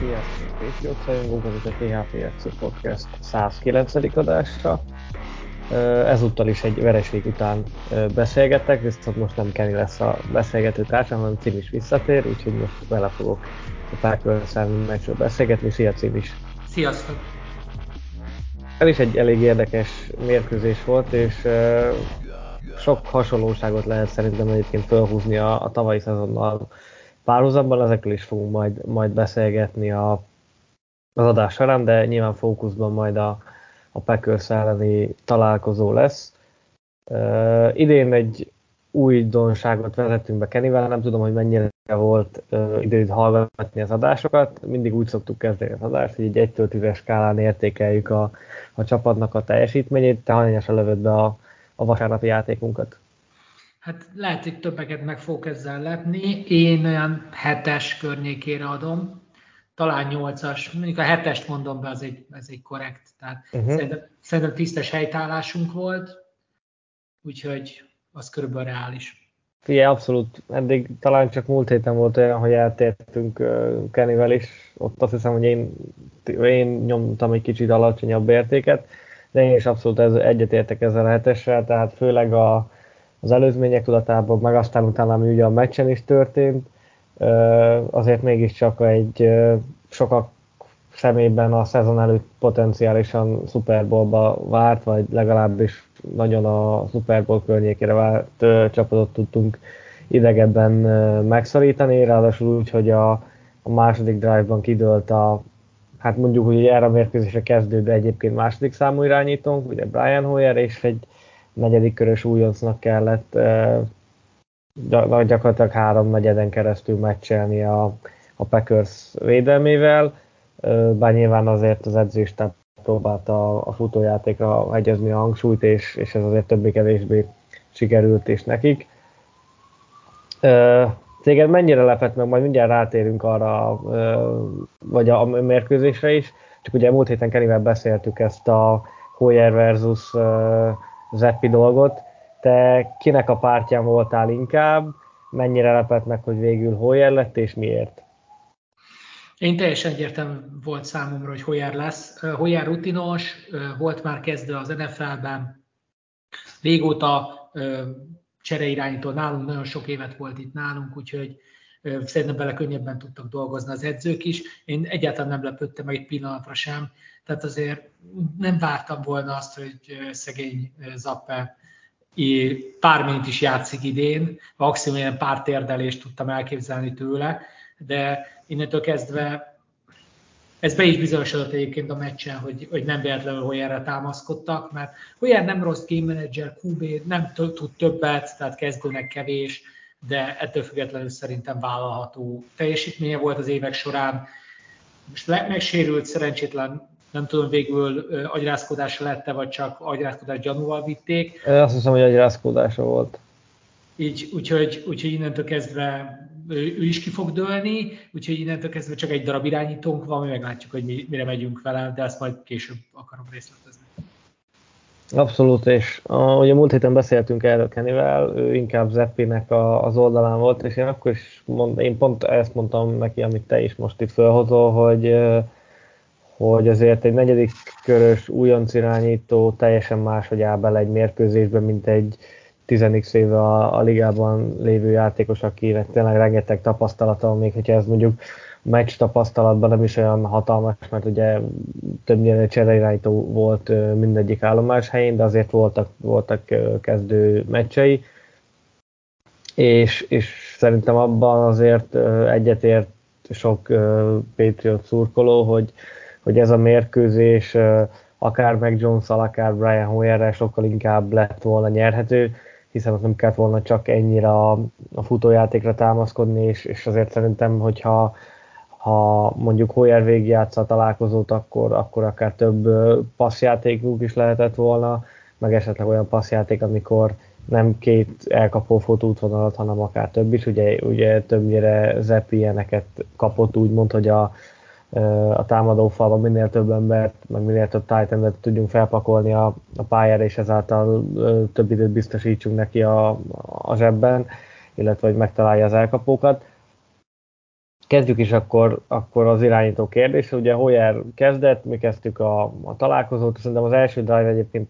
Sziasztok, Patriots rajongók, ez itt a THPXC podcast 109. adása. Ezúttal is egy vereség után beszélgettek, viszont most nem Kenny lesz a beszélgető társam, hanem Cím is visszatér, úgyhogy most vele fogok a Packers elleni meccsről beszélgetni. Szia, Cím is! Sziasztok! Ez is egy elég érdekes mérkőzés volt, és sok hasonlóságot lehet szerintem egyébként felhúzni a tavalyi szezonnal párhuzamban, ezekről is fogunk majd beszélgetni az adás során, de nyilván fókuszban majd a Packers elleni találkozó lesz. Idén egy újdonságot vezettünk be Kennyvel, nem tudom, hogy mennyire volt időt hallgatni az adásokat. Mindig úgy szoktuk kezdeni az adást, hogy egy 1-től 10-es skálán értékeljük a csapatnak a teljesítményét. Te hányasra lövöd be a vasárnapi játékunkat? Hát lehet, hogy többeket meg fogok ezzel lepni. Én olyan 7-es környékére adom, talán 8-as. Mondjuk a 7-est mondom be, az egy korrekt. Tehát szerintem tisztes helytállásunk volt, úgyhogy az körülbelül reális. Figyelj, abszolút. Eddig talán csak múlt héten volt olyan, hogy eltértünk Kennyvel is. Ott azt hiszem, hogy én nyomtam egy kicsit alacsonyabb értéket, de én is abszolút egyetértek ezzel a 7-essel, tehát főleg az előzmények tudatában, meg aztán utána, ami ugye a meccsen is történt, azért mégiscsak egy sokak szemében a szezon előtt potenciálisan Super Bowlba várt, vagy legalábbis nagyon a Super Bowl környékére várt csapatot tudtunk idegenben megszorítani, ráadásul úgy, hogy a második drive-ban kidőlt hát mondjuk, hogy erre a mérkőzésre kezdő, de egyébként második számú irányítónk, ugye Brian Hoyer, és egy negyedik körös újoncnak kellett gyakorlatilag 3 negyeden keresztül meccselni a Packers védelmével, bár nyilván azért az edzőstáb próbálta a futójátékra egyezni a hangsúlyt, és ez azért többé-kevésbé sikerült is nekik. Téged mennyire lepett meg, majd mindjárt rátérünk arra, vagy a mérkőzésre is, csak ugye múlt héten Kennyvel beszéltük ezt a Hoyer versus Zappe dolgot. Te kinek a pártján voltál inkább? Mennyire lepett meg, hogy végül Hoyer lett, és miért? Én teljesen egyértelmű volt számomra, hogy Hoyer lesz. Hoyer rutinos, volt már kezdve az NFL-ben. Régóta csereirányító nálunk, nagyon sok évet volt itt nálunk, úgyhogy szerintem bele könnyebben tudtak dolgozni az edzők is. Én egyáltalán nem lepődtem meg egy pillanatra sem, tehát azért nem vártam volna azt, hogy szegény Zappe pár minit is játszik idén, maximum ilyen pár térdelést tudtam elképzelni tőle, de innentől kezdve ez be is bizonyosodott egyébként a meccsen, hogy nem véletlenül Hoyerre támaszkodtak, mert Hoyer nem rossz game manager, QB, nem tud többet, tehát kezdőnek kevés, de ettől függetlenül szerintem vállalható teljesítménye volt az évek során. Most megsérült, szerencsétlen, nem tudom, végül agyrázkodásra lett-e, vagy csak agyrázkodás gyanúval vitték. Azt hiszem, hogy agyrázkodása volt. Úgyhogy innentől kezdve ő is ki fog dőlni, úgyhogy innentől kezdve csak egy darab irányítónk van, mi meglátjuk, hogy mire megyünk vele, de ezt majd később akarom részletezni. Abszolút, és ugye múlt héten beszéltünk erről Kennyvel, ő inkább Zappének az oldalán volt, és én akkor is én pont ezt mondtam neki, amit te is most itt felhozol, hogy azért egy negyedik körös újonc irányító teljesen máshogy áll bele egy mérkőzésben, mint egy 10x éve a ligában lévő játékos, akinek tényleg rengeteg tapasztalata van, még hogyha ez mondjuk meccs tapasztalatban nem is olyan hatalmas, mert ugye többnyire csereirányító volt mindegyik állomás helyén, de azért voltak kezdő meccsei, és szerintem abban azért egyetért sok Patriot szurkoló, hogy ez a mérkőzés akár Mac Jones-szal, akár Brian Hoyerrel sokkal inkább lett volna nyerhető, hiszen ott nem kellett volna csak ennyire a futójátékra támaszkodni, és azért szerintem, hogyha ha mondjuk Hoyer végigjátsza a találkozót, akkor akár több passzjátékuk is lehetett volna, meg esetleg olyan passzjáték, amikor nem két elkapófot útvonalat, hanem akár több is. Ugye többnyire Zappe ilyeneket kapott, úgymond, hogy a támadófalban minél több embert, meg minél több tight endet tudjunk felpakolni a pályára, és ezáltal több időt biztosítsunk neki a zsebben, illetve hogy megtalálja az elkapókat. Kezdjük is akkor az irányító kérdés. Ugye Hoyer kezdett, mi kezdtük a találkozót, szerintem az első drive egyébként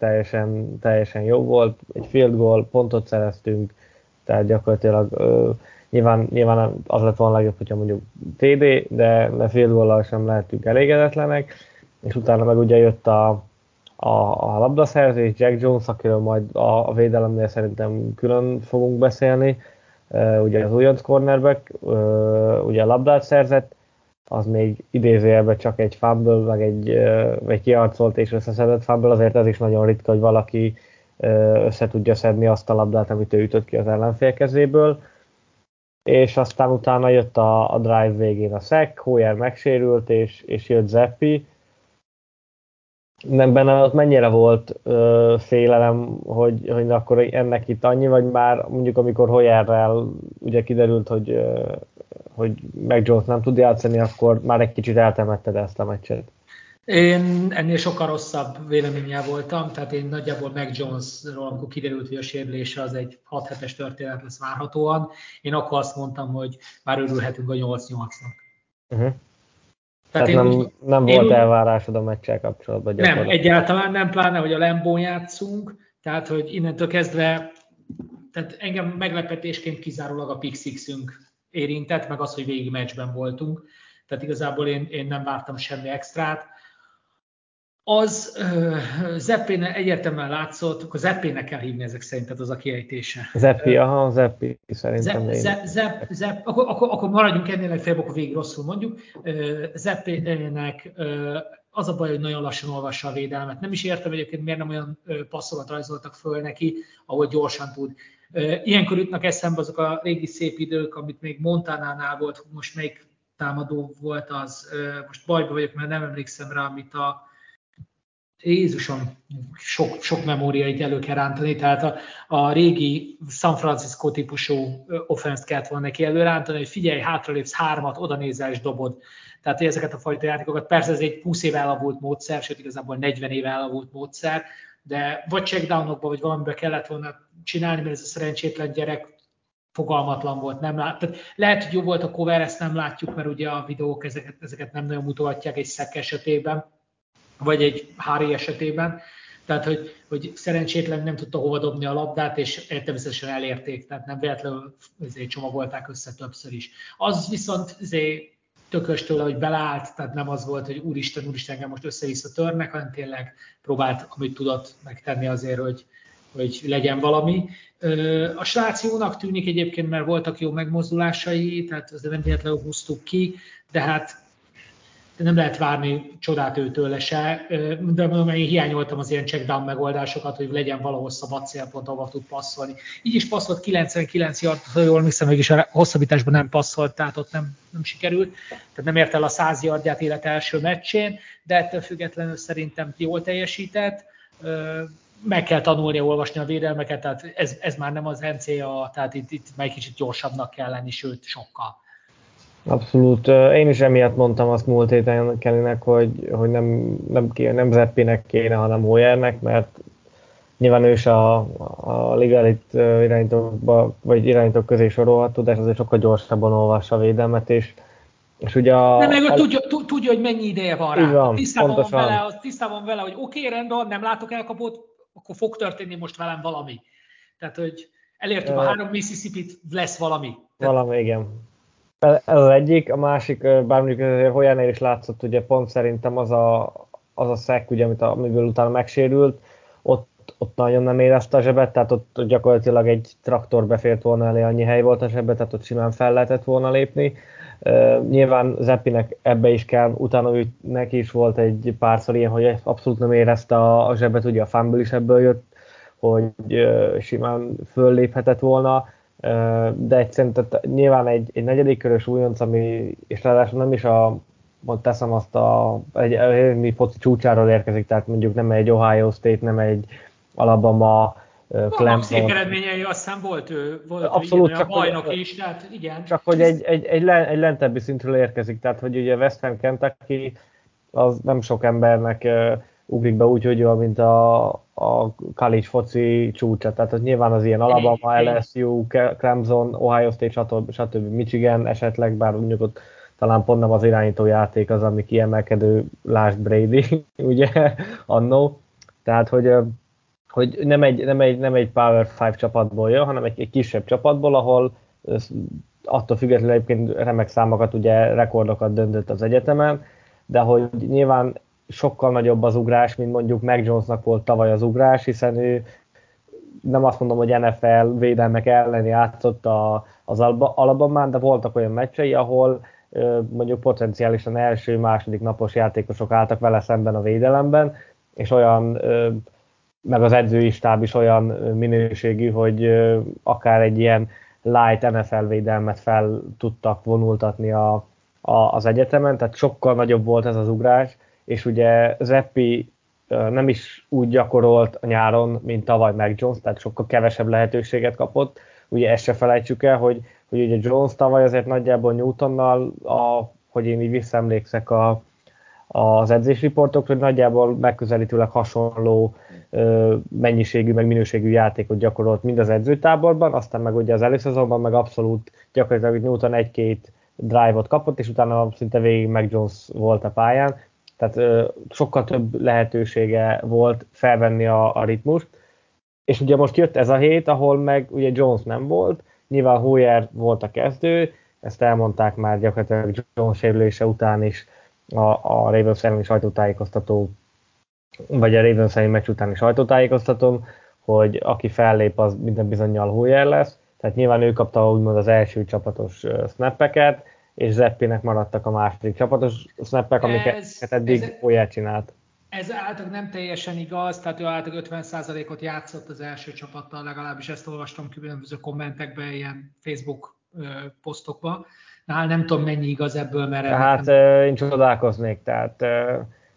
teljesen jó volt, egy field goal, pontot szereztünk, tehát gyakorlatilag nyilván az lett volna legjobb, hogyha mondjuk TD, de field goal-al sem lehetünk elégedetlenek, és utána meg ugye jött a labdaszerzés, Jack Jones, akiről majd a védelemnél szerintem külön fogunk beszélni, ugye az újonc cornerback, ugye a labdát szerzett, az még idézőjelben csak egy fumble, meg egy kiharcolt és összeszedett fumble, azért ez is nagyon ritka, hogy valaki össze tudja szedni azt a labdát, amit ő ütött ki az ellenfél kezéből, és aztán utána jött a drive végén a sack, Hoyer megsérült, és jött Zappe. Nem benne ott mennyire volt félelem, hogy akkor ennek itt annyi, vagy már mondjuk amikor Hoyerrel ugye kiderült, hogy Mac Jones nem tud játszani, akkor már egy kicsit eltemetted ezt a meccset? Én ennél sokkal rosszabb véleménnyel voltam, tehát én nagyjából Mac Jonesról, amikor kiderült, hogy a sérülése az egy 6 hetes történet lesz várhatóan, én akkor azt mondtam, hogy már örülhetünk a 8-8-nak. Uh-huh. Tehát nem volt elvárásod a meccsel kapcsolatban gyakorlatilag. Nem, egyáltalán nem, pláne, hogy a Lambón játszunk, tehát, hogy innentől kezdve, tehát engem meglepetésként kizárólag a Pick-Six-ünk érintett, meg az, hogy végig meccsben voltunk, tehát igazából én nem vártam semmi extrát. Az Zappének egyértelműen látszott, akkor Zappének kell hívni ezek szerint, tehát az a kiejtése. Zappe szerintem. Akkor maradjunk ennél, legfeljebb, akkor végig rosszul mondjuk. Zappének az a baj, hogy nagyon lassan olvassa a védelmet. Nem is értem egyébként, miért nem olyan passzolat rajzoltak föl neki, ahol gyorsan tud. Ilyenkor jutnak eszembe azok a régi szép idők, amit még Montanánál volt, most melyik támadó volt az, most bajba vagyok, mert nem emlékszem rá, amit a Jézusom, sok memóriait elő kell rántani, tehát a régi San Francisco típusú offense-t kellett volna neki előrántani, hogy figyelj, hátralépsz 3-at, oda nézel és dobod. Tehát hogy ezeket a fajta játékokat, persze ez egy 20 év elavult módszer, sőt igazából 40 év elavult módszer, de vagy checkdownokba, vagy valamiben kellett volna csinálni, mert ez a szerencsétlen gyerek fogalmatlan volt, nem tehát lehet, hogy jó volt a cover, ezt nem látjuk, mert ugye a videók ezeket nem nagyon mutogatják egy szek esetében, vagy egy Harry esetében, tehát hogy szerencsétlen nem tudta hova dobni a labdát, és természetesen elérték, tehát nem véletlenül csomagolták össze többször is. Az viszont tökös tőle, hogy beleállt, tehát nem az volt, hogy úristen, engem most össze-vissza törnek, hanem tényleg próbált, amit tudott megtenni azért, hogy legyen valami. A srác jónak tűnik egyébként, mert voltak jó megmozdulásai, tehát azért nem véletlenül húztuk ki, de hát nem lehet várni csodát őtől se, de én hiányoltam az ilyen check-down megoldásokat, hogy legyen valahol szabad célpont, ahova tud passzolni. Így is passzolt 99 yardot, ha jól emlékszem, mégis a hosszabbításban nem passzolt, tehát ott nem sikerült. Tehát nem ért el a 100 yardját élet első meccsén, de ettől függetlenül szerintem jól teljesített. Meg kell tanulnia olvasni a védelmeket, tehát ez már nem az NCAA, tehát itt már egy kicsit gyorsabbnak kell lenni, sőt sokkal. Abszolút. Én is emiatt mondtam azt múlt héten Kennynek, hogy nem Zappének kéne, hanem Hoyernek, mert nyilván ő is a liga elit irányítók közé sorolható, de azért sokkal gyorsabban olvassa a védelmet, és ugye tudja, hogy mennyi ideje van rá. Van, tisztában vele, hogy oké, rendben, nem látok elkapót, akkor fog történni most velem valami. Tehát, hogy elértük a 3 Mississippi-t, lesz valami. Valami, igen. Ez az egyik, a másik, bár mondjuk Hoyernél is látszott, ugye pont szerintem az a szek, ugye, amiből utána megsérült, ott nagyon nem érezte a zsebet, tehát ott gyakorlatilag egy traktor befért volna elé, annyi hely volt a zsebet, tehát ott simán fel lehetett volna lépni. Nyilván Zappinek ebbe is kell, utána neki is volt egy párszor ilyen, hogy abszolút nem érezte a zsebet, ugye a fumble is ebből jött, hogy simán fölléphetett volna. de egyszerűen tehát nyilván egy negyedikörös újonc, ami, és ráadásul nem is teszem azt egy foci csúcsáról érkezik, tehát mondjuk nem egy Ohio State, nem egy Alabama, Clemson. Szép eredményei, azt hiszem volt abszolút, ilyen, csak a bajnoki is, tehát igen. Csak hogy egy lentebbi szintről érkezik, tehát hogy ugye Western Kentucky, az nem sok embernek ugrik be úgy, hogy jó, mint a college foci csúcsa, tehát hogy nyilván az ilyen Alabama, LSU, Clemson, Ohio State, stb. Michigan esetleg, bár mondjuk ott talán pont nem az irányító játék az, ami kiemelkedő, lásd Brady, ugye, annó. Tehát, hogy nem egy Power 5 csapatból jön, hanem egy kisebb csapatból, ahol attól függetlenül egyébként remek számokat, ugye rekordokat döntött az egyetemen, de hogy nyilván sokkal nagyobb az ugrás, mint mondjuk Mac Jonesnak volt tavaly az ugrás, hiszen ő nem azt mondom, hogy NFL védelmek ellen játszott az Alabamán, de voltak olyan meccsei, ahol mondjuk potenciálisan első-második napos játékosok álltak vele szemben a védelemben, és olyan, meg az edzői stáb is olyan minőségű, hogy akár egy ilyen light NFL védelmet fel tudtak vonultatni az egyetemen, tehát sokkal nagyobb volt ez az ugrás, és ugye Zappe nem is úgy gyakorolt a nyáron, mint tavaly Mac Jones, tehát sokkal kevesebb lehetőséget kapott. Ugye ezt se felejtsük el, hogy ugye Jones tavaly azért nagyjából Newtonnal, hogy én így visszaemlékszek az edzésriportokra, hogy nagyjából megközelítőleg hasonló mennyiségű, meg minőségű játékot gyakorolt mind az edzőtáborban, aztán meg ugye az előszezonban meg abszolút gyakorlatilag Newton egy-két drive-ot kapott, és utána szinte végig Mac Jones volt a pályán. Tehát sokkal több lehetősége volt felvenni a ritmust. És ugye most jött ez a hét, ahol meg ugye Jones nem volt, nyilván Hoyer volt a kezdő, ezt elmondták már gyakorlatilag Jones sérülése után is a Ravens elleni sajtótájékoztató, vagy a Ravens elleni meccs utáni sajtótájékoztatón, hogy aki fellép, az minden bizonnyal Hoyer lesz. Tehát nyilván ő kapta úgymond az első csapatos snappeket, és Zappének maradtak a második csapatos snappek, amiket eddig Hoyer csinált. Ez általában nem teljesen igaz, tehát ő általában 50%-ot játszott az első csapattal, legalábbis ezt olvastam különböző kommentekben, ilyen Facebook posztokban. Na, nem tudom, mennyi igaz ebből, mert... Hát én csodálkoznék, tehát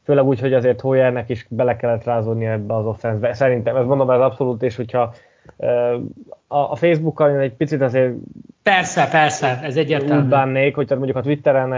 főleg úgy, hogy azért Hoyernek is bele kellett rázódni ebbe az offenszbe. Szerintem, ezt mondom, ez abszolút, és hogyha a Facebookkal egy picit azért... Persze, ez egyértelmű. Úgy bánnék, hogyha mondjuk a Twitteren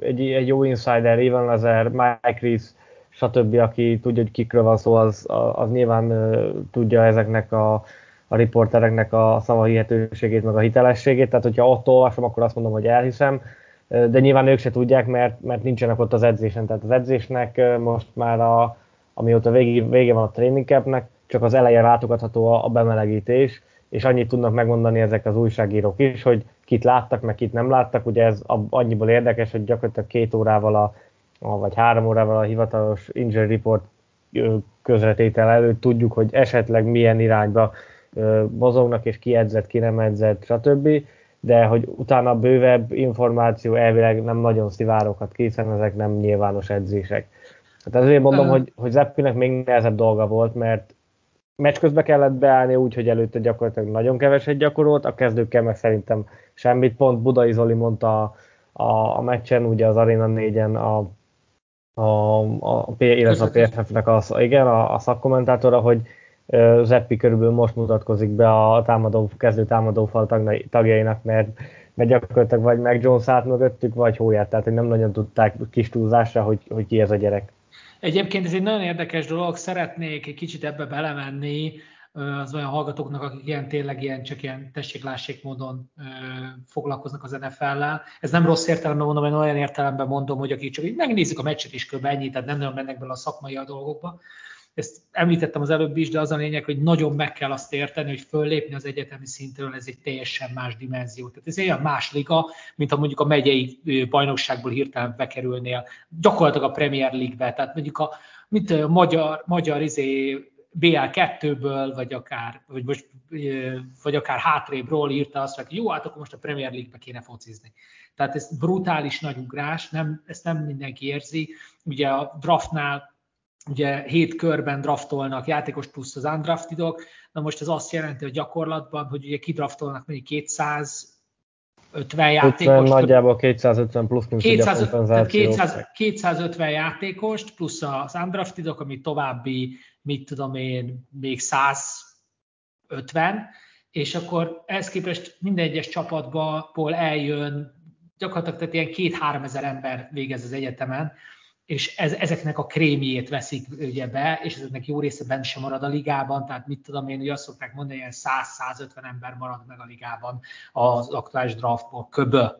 egy jó insider, Ivan Lezer, Mike Reese, stb., aki tudja, hogy kikről van szó, az nyilván tudja ezeknek a riportereknek a szavahihetőségét, meg a hitelességét, tehát hogyha ott olvasom, akkor azt mondom, hogy elhiszem, de nyilván ők se tudják, mert nincsenek ott az edzésen, tehát az edzésnek most már, amióta vége van a training campnek, csak az elején látogatható a bemelegítés, és annyit tudnak megmondani ezek az újságírók is, hogy kit láttak, meg kit nem láttak, ugye ez annyiból érdekes, hogy gyakorlatilag 2 órával vagy 3 órával a hivatalos injury report közretétel előtt tudjuk, hogy esetleg milyen irányba mozognak, és ki edzett, ki nem edzett, stb. De hogy utána bővebb információ elvileg nem nagyon szivároghat ki, hiszen ezek nem nyilvános edzések. Hát ezért mondom, hogy Zappének még nehezebb dolga volt, mert meccs közben kellett beállni úgy, hogy előtte gyakorlatilag nagyon keveset gyakorolt, a kezdőkkel meg szerintem semmit, pont Budai Zoli mondta a meccsen, ugye az Arena 4-en a PFF-nek a szakkommentátora, hogy Zappe körülbelül most mutatkozik be a kezdő támadófal tagjainak, mert gyakorlatilag vagy Mac Jones állt mögöttük, vagy Hoyer, tehát hogy nem nagyon tudták kis túlzásra, hogy ki ez a gyerek. Egyébként ez egy nagyon érdekes dolog, szeretnék egy kicsit ebbe belemenni az olyan hallgatóknak, akik tényleg tessék-lássék módon foglalkoznak az NFL-lel. Ez nem rossz értelemben mondom, én olyan értelemben mondom, hogy akik csak így megnézik a meccset is kb. Ennyi, tehát nem nagyon mennek bele a szakmai a dolgokba. Ezt említettem az előbb is, de az a lényeg, hogy nagyon meg kell azt érteni, hogy föllépni az egyetemi szintről, ez egy teljesen más dimenzió. Tehát ez olyan más liga, mint ha mondjuk a megyei bajnokságból hirtelen bekerülnél. Gyakorlatilag a Premier League-be, tehát mondjuk mint a magyar BL2-ből, vagy akár hátrébről írta azt, hogy jó, hát akkor most a Premier League-be kéne focizni. Tehát ez brutális nagy ugrás, ezt nem mindenki érzi. Ugye a draftnál ugye 7 körben draftolnak játékos plusz az undraftedok, na most ez azt jelenti, hogy gyakorlatban, hogy ugye kidraftolnak mondjuk 250 játékost. Nagyjából 250 plusz, mint 250 játékost plusz az undraftedok, ami további, mit tudom én, még 150, és akkor ehhez képest minden egyes csapatból eljön gyakorlatilag, tehát ilyen 2-3 ezer ember végez az egyetemen, és ezeknek a krémjét veszik ugye be, és ezeknek jó része bent sem marad a ligában, tehát mit tudom én, hogy azt szokták mondani, ilyen 100-150 ember marad meg a ligában az aktuális draftból,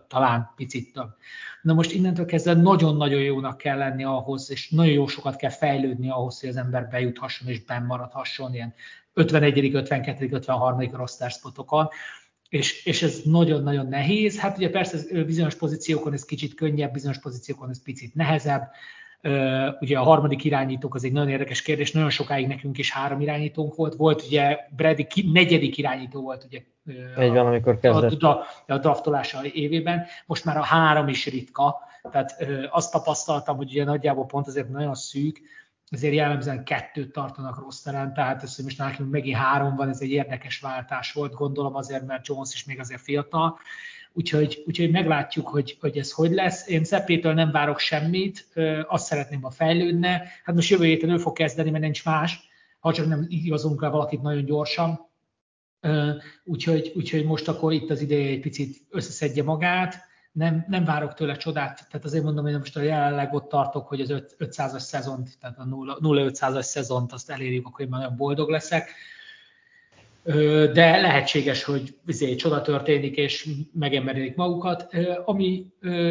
talán picit több. Na most innentől kezdve nagyon-nagyon jónak kell lenni ahhoz, és nagyon jó sokat kell fejlődni ahhoz, hogy az ember bejuthasson és bennmaradhasson ilyen 51., 52., 53. rosterspotokon, és ez nagyon-nagyon nehéz. Hát ugye persze bizonyos pozíciókon ez kicsit könnyebb, bizonyos pozíciókon ez picit nehezebb. Ugye a harmadik irányítók az egy nagyon érdekes kérdés, nagyon sokáig nekünk is 3 irányítónk volt. Volt ugye Brady 4. irányító volt ugye a draftolása évében, most már a 3 is ritka. Tehát azt tapasztaltam, hogy ugye nagyjából pont azért nagyon szűk, ezért jellemzően 2 tartanak rosteren, tehát ez, hogy most nálunk megint 3 van, ez egy érdekes váltás volt, gondolom azért, mert Jones is még azért fiatal. Úgyhogy meglátjuk, hogy ez hogy lesz. Én Zappétől nem várok semmit, azt szeretném, ha fejlődne. Hát most jövő héten ő fog kezdeni, mert nincs más, ha csak nem igazunk el valakit nagyon gyorsan. Úgyhogy most akkor itt az ideje egy picit összeszedje magát. Nem várok tőle csodát, tehát azért mondom, hogy most jelenleg ott tartok, hogy az 500-as szezont, tehát a 0-500-as szezont azt elérjük, akkor én már nagyon boldog leszek. De lehetséges, hogy csoda történik, és megemberedik magukat. Ami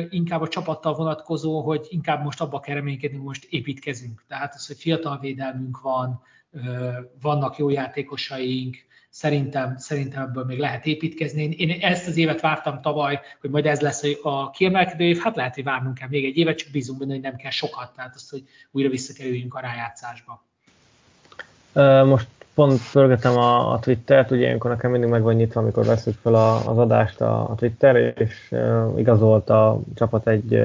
inkább a csapattal vonatkozó, hogy inkább most abba kell reménykedni, hogy most építkezünk. Tehát az, hogy fiatal védelmünk van, vannak jó játékosaink, Szerintem ebből még lehet építkezni. Én ezt az évet vártam tavaly, hogy majd ez lesz a kiemelkedő év, hát lehet, hogy várnunk kell még egy évet, csak bízunk benne, hogy nem kell sokat, tehát azt, hogy újra visszakerüljünk a rájátszásba. Most pont pörgetem a Twittert, ugye ilyenkor nekem mindig meg van nyitva, amikor veszük fel az adást a Twitter, és igazolt a csapat egy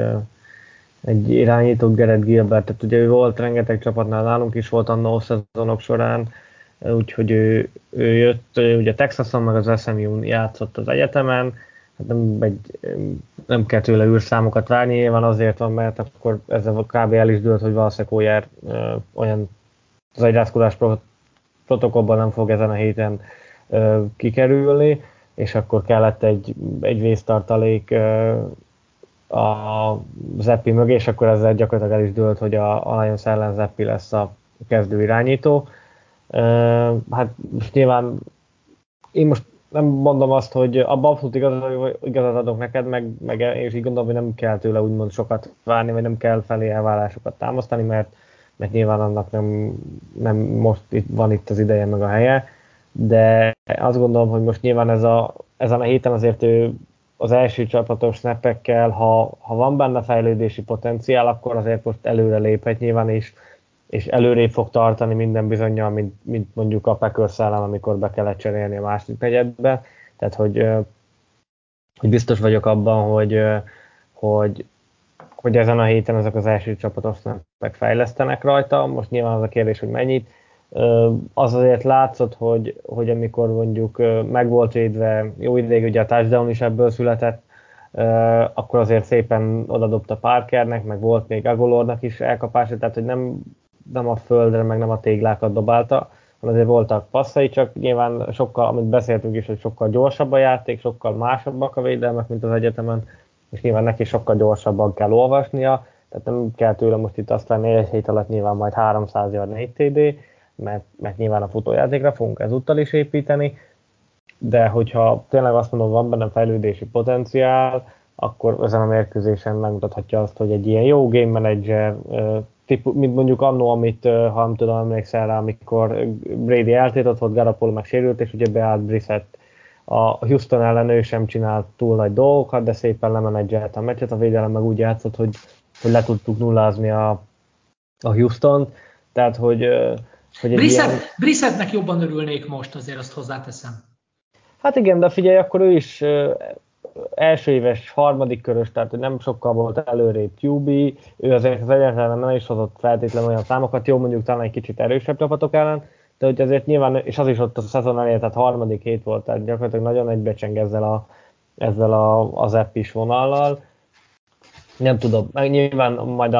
irányító, Gerard Gilbert, tehát ugye ő volt rengeteg csapatnál, nálunk is volt annó szezonok során, úgyhogy ő jött, ugye Texason meg az SMU-n játszott az egyetemen, hát nem kell tőle űrszámokat várni, nyilván azért van, mert akkor ezzel kb. El is dőlt, hogy valószínűleg Hoyer olyan az egyrázkodás protokollban nem fog ezen a héten kikerülni, és akkor kellett egy vésztartalék a Zappi mögé, és akkor ezzel gyakorlatilag el is dőlt, hogy a Lions ellen Zappi lesz a kezdő irányító. Hát most nyilván én most nem mondom azt, hogy abban abszolút igazat adok neked, meg én is így gondolom, hogy nem kell tőle úgymond sokat várni, vagy nem kell felé elvárásokat támasztani, mert nyilván annak nem most van itt az ideje meg a helye, de azt gondolom, hogy most nyilván ezen a héten azért ő az első csapatos snappekkel, ha van benne fejlődési potenciál, akkor azért most előre léphet nyilván is, és előrébb fog tartani minden bizonnyal, mint mondjuk a Packers ellen, amikor be kellett cserélni a második negyedbe. Tehát, hogy biztos vagyok abban, hogy ezen a héten ezek az első csapatos snappek fejlesztenek rajta. Most nyilván az a kérdés, hogy mennyit. Az azért látszott, hogy amikor mondjuk meg volt védve, jó ideig ugye a touchdown is ebből született, akkor azért szépen odadobta Parkernek, meg volt még Agolornak is elkapása, tehát hogy nem a földre, meg nem a téglákat dobálta, hanem azért voltak passzai, csak nyilván sokkal, amit beszéltünk is, hogy sokkal gyorsabb a játék, sokkal másabbak a védelmek, mint az egyetemen, és nyilván neki sokkal gyorsabban kell olvasnia, tehát nem kell tőle most itt aztán 4 hét alatt nyilván majd 300 yard 4 TD, mert nyilván a futójátékra fogunk ezúttal is építeni, de hogyha tényleg azt mondom, van benne fejlődési potenciál, akkor ezen a mérkőzésen megmutathatja azt, hogy egy ilyen jó game manager, mint mondjuk annó, amit, ha nem tudom, emlékszel rá, amikor Brady eltiltott volt, Garoppolo meg sérült, és ugye beállt Brissett. A Houston ellen ő sem csinált túl nagy dolgokat, de szépen lemenedzselt a meccset, a védelem meg úgy játszott, hogy le tudtuk nullázni a Houstont, tehát hogy Brissettnek jobban örülnék most, azért azt hozzáteszem. Hát igen, de figyelj, akkor ő is első éves harmadik körös, tehát nem sokkal volt előrébb QB, ő azért az egyáltalán nem is hozott feltétlenül olyan számokat, jó mondjuk talán egy kicsit erősebb csapatok ellen, de hogy azért nyilván, és az is ott a szezon elején, tehát harmadik hét volt, tehát gyakorlatilag nagyon egybecseng ezzel az epis vonallal. Nem tudom, nyilván majd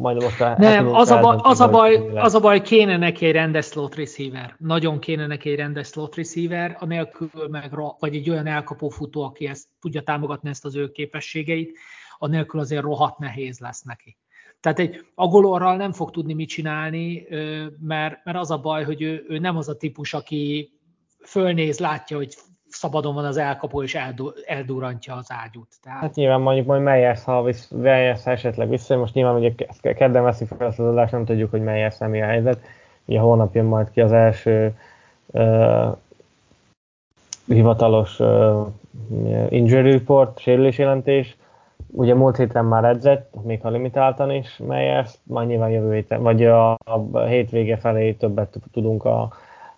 most a... Nem, az a baj, kéne neki egy rendes slot receiver. Nagyon kéne neki egy rendes slot receiver, anélkül vagy egy olyan elkapó futó, aki ezt tudja támogatni, ezt az ő képességeit, anélkül azért rohadt nehéz lesz neki. Tehát egy Agolorral nem fog tudni mit csinálni, mert az a baj, hogy ő nem az a típus, aki fölnéz, látja, hogy szabadon van az elkapó, és eldurrantja az ágyút. Tehát... Hát nyilván mondjuk majd Meyers, ha esetleg vissza, most nyilván ugye kedden veszik fel az adást, nem tudjuk, hogy Meyers nem ilyen helyzet. Ugye holnap jön majd ki az első hivatalos injury report, sérülés jelentés. Ugye múlt héten már edzett, még ha limitáltan is Meyers, majd nyilván jövő héten, vagy a hétvége felé többet tudunk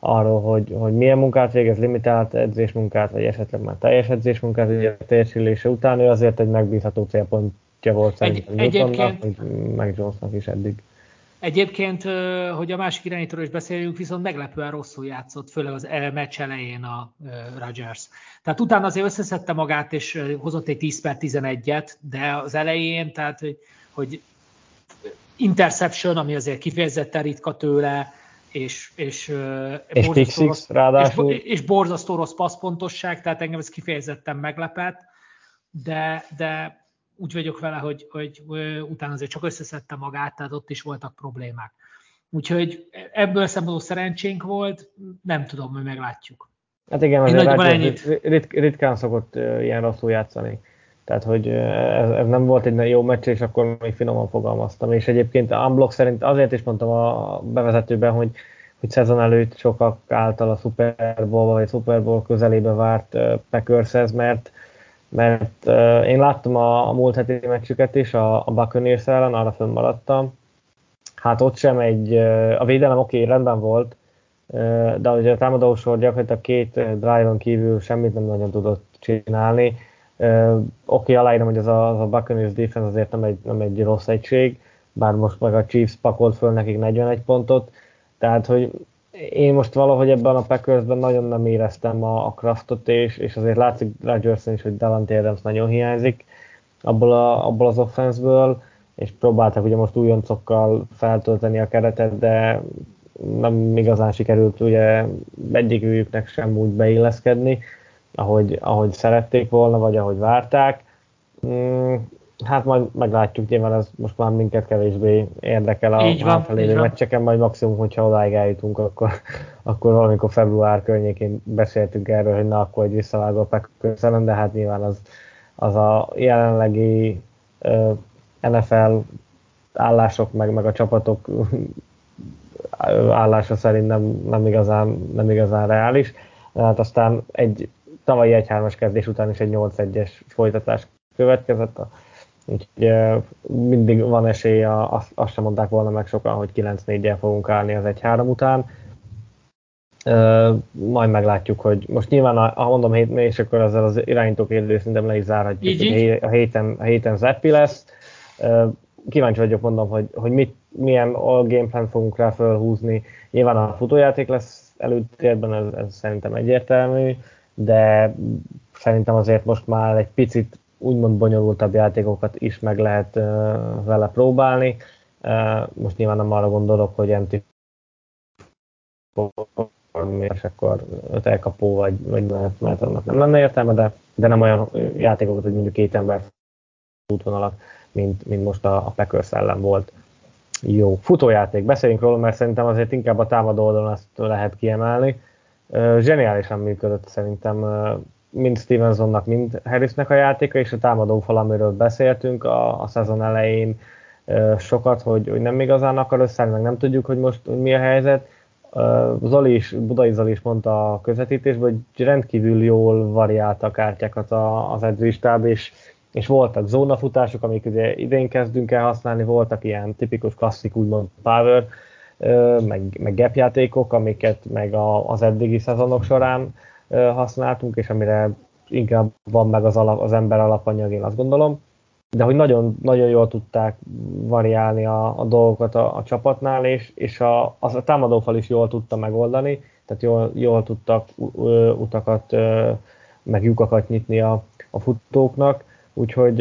arról, hogy milyen munkát végez, limitált edzésmunkát, vagy esetleg már teljes edzésmunkát, ugye a térsérülése után, ő azért egy megbízható célpontja volt szerintem Newtonnak, meg Jonesnak is eddig. Egyébként, hogy a másik irányítóról is beszéljünk, viszont meglepően rosszul játszott, főleg az meccs elején a Rodgers. Tehát utána azért összeszedte magát, és hozott egy 10/11-et, de az elején, tehát hogy interception, ami azért kifejezetten ritka tőle, és borzasztó rossz passzpontosság, tehát engem ez kifejezetten meglepett, de úgy vagyok vele, hogy utána azért csak összeszedte magát, tehát ott is voltak problémák. Úgyhogy ebből szempontból szerencsénk volt, nem tudom, hogy meglátjuk. Hát igen, azért ritkán szokott ilyen rosszul játszani. Tehát, hogy ez nem volt egy jó meccs, és akkor még finoman fogalmaztam. És egyébként a unblock szerint azért is mondtam a bevezetőben, hogy szezon előtt sokak által a Super Bowl vagy Super Bowl közelébe várt Packershez, mert én láttam a múlt heti meccsüket is, a Buccaneers ellen, arra fönnmaradtam. Hát ott sem a védelem oké, rendben volt, de ugye a támadósor gyakorlatilag két drive-on kívül semmit nem nagyon tudott csinálni. Oké, aláírom, hogy az a Buccaneers defense azért nem egy rossz egység, bár most meg a Chiefs pakolt föl nekik 41 pontot, tehát hogy én most valahogy ebben a Packersben nagyon nem éreztem a Craftot, és azért látszik Rodgerson is, hogy Davante Adams nagyon hiányzik abból az offenszből, és próbálták ugye most újoncokkal feltölteni a keretet, de nem igazán sikerült ugye egyikőjüknek sem úgy beilleszkedni, ahogy szerették volna, vagy ahogy várták. Hát majd meglátjuk, nyilván ez most már minket kevésbé érdekel a hátralévő meccseken, majd maximum, hogyha odáig eljutunk, akkor valamikor február környékén beszéltünk erről, hogy na, akkor egy visszavágó a Packers ellen, de hát nyilván az a jelenlegi NFL állások, meg a csapatok állása szerint nem igazán reális. Hát aztán egy tavalyi 1-3-as kezdés után is egy 8-1-es folytatás következett. Úgyhogy mindig van esély, azt sem mondták volna meg sokan, hogy 9-4-jel fogunk állni az 1-3 után. Majd meglátjuk, hogy most nyilván, ha mondom hétmé, és akkor ezzel az irányítók érdőt szerintem le is zárhatjuk, hogy a héten Zappe lesz. Kíváncsi vagyok, mondom, hogy milyen all-game fogunk rá fölhúzni. Nyilván a futójáték lesz előtérben, ez szerintem egyértelmű, de szerintem azért most már egy picit úgymond bonyolultabb játékokat is meg lehet vele próbálni. Most nyilván nem arra gondolok, hogy és akkor 5 elkapó, vagy mert annak nem lenne értelme, de nem olyan játékokat, hogy mondjuk két ember útvonalat, mint most a Packers ellen volt. Jó, futójáték, beszéljünk róla, mert szerintem azért inkább a támadó oldalon azt lehet kiemelni. Zseniálisan működött szerintem mind Stevensonnak, mind Harrisnek a játéka, és a támadófal, amiről beszéltünk a szezon elején sokat, hogy nem igazán akar összeállni, meg nem tudjuk, hogy most mi a helyzet. Budai Zoli is mondta a közvetítésben, hogy rendkívül jól variálta a kártyákat az edzőistáb, és voltak zónafutások, amik ugye idén kezdünk el használni, voltak ilyen tipikus klasszik úgymond power, meg gap játékok, amiket meg az eddigi szezonok során használtunk, és amire inkább van meg az ember alapanyag, én azt gondolom. De hogy nagyon, nagyon jól tudták variálni a dolgokat a csapatnál, és a támadófal is jól tudta megoldani, tehát jól tudtak utakat, meg lyukakat nyitni a futóknak, úgyhogy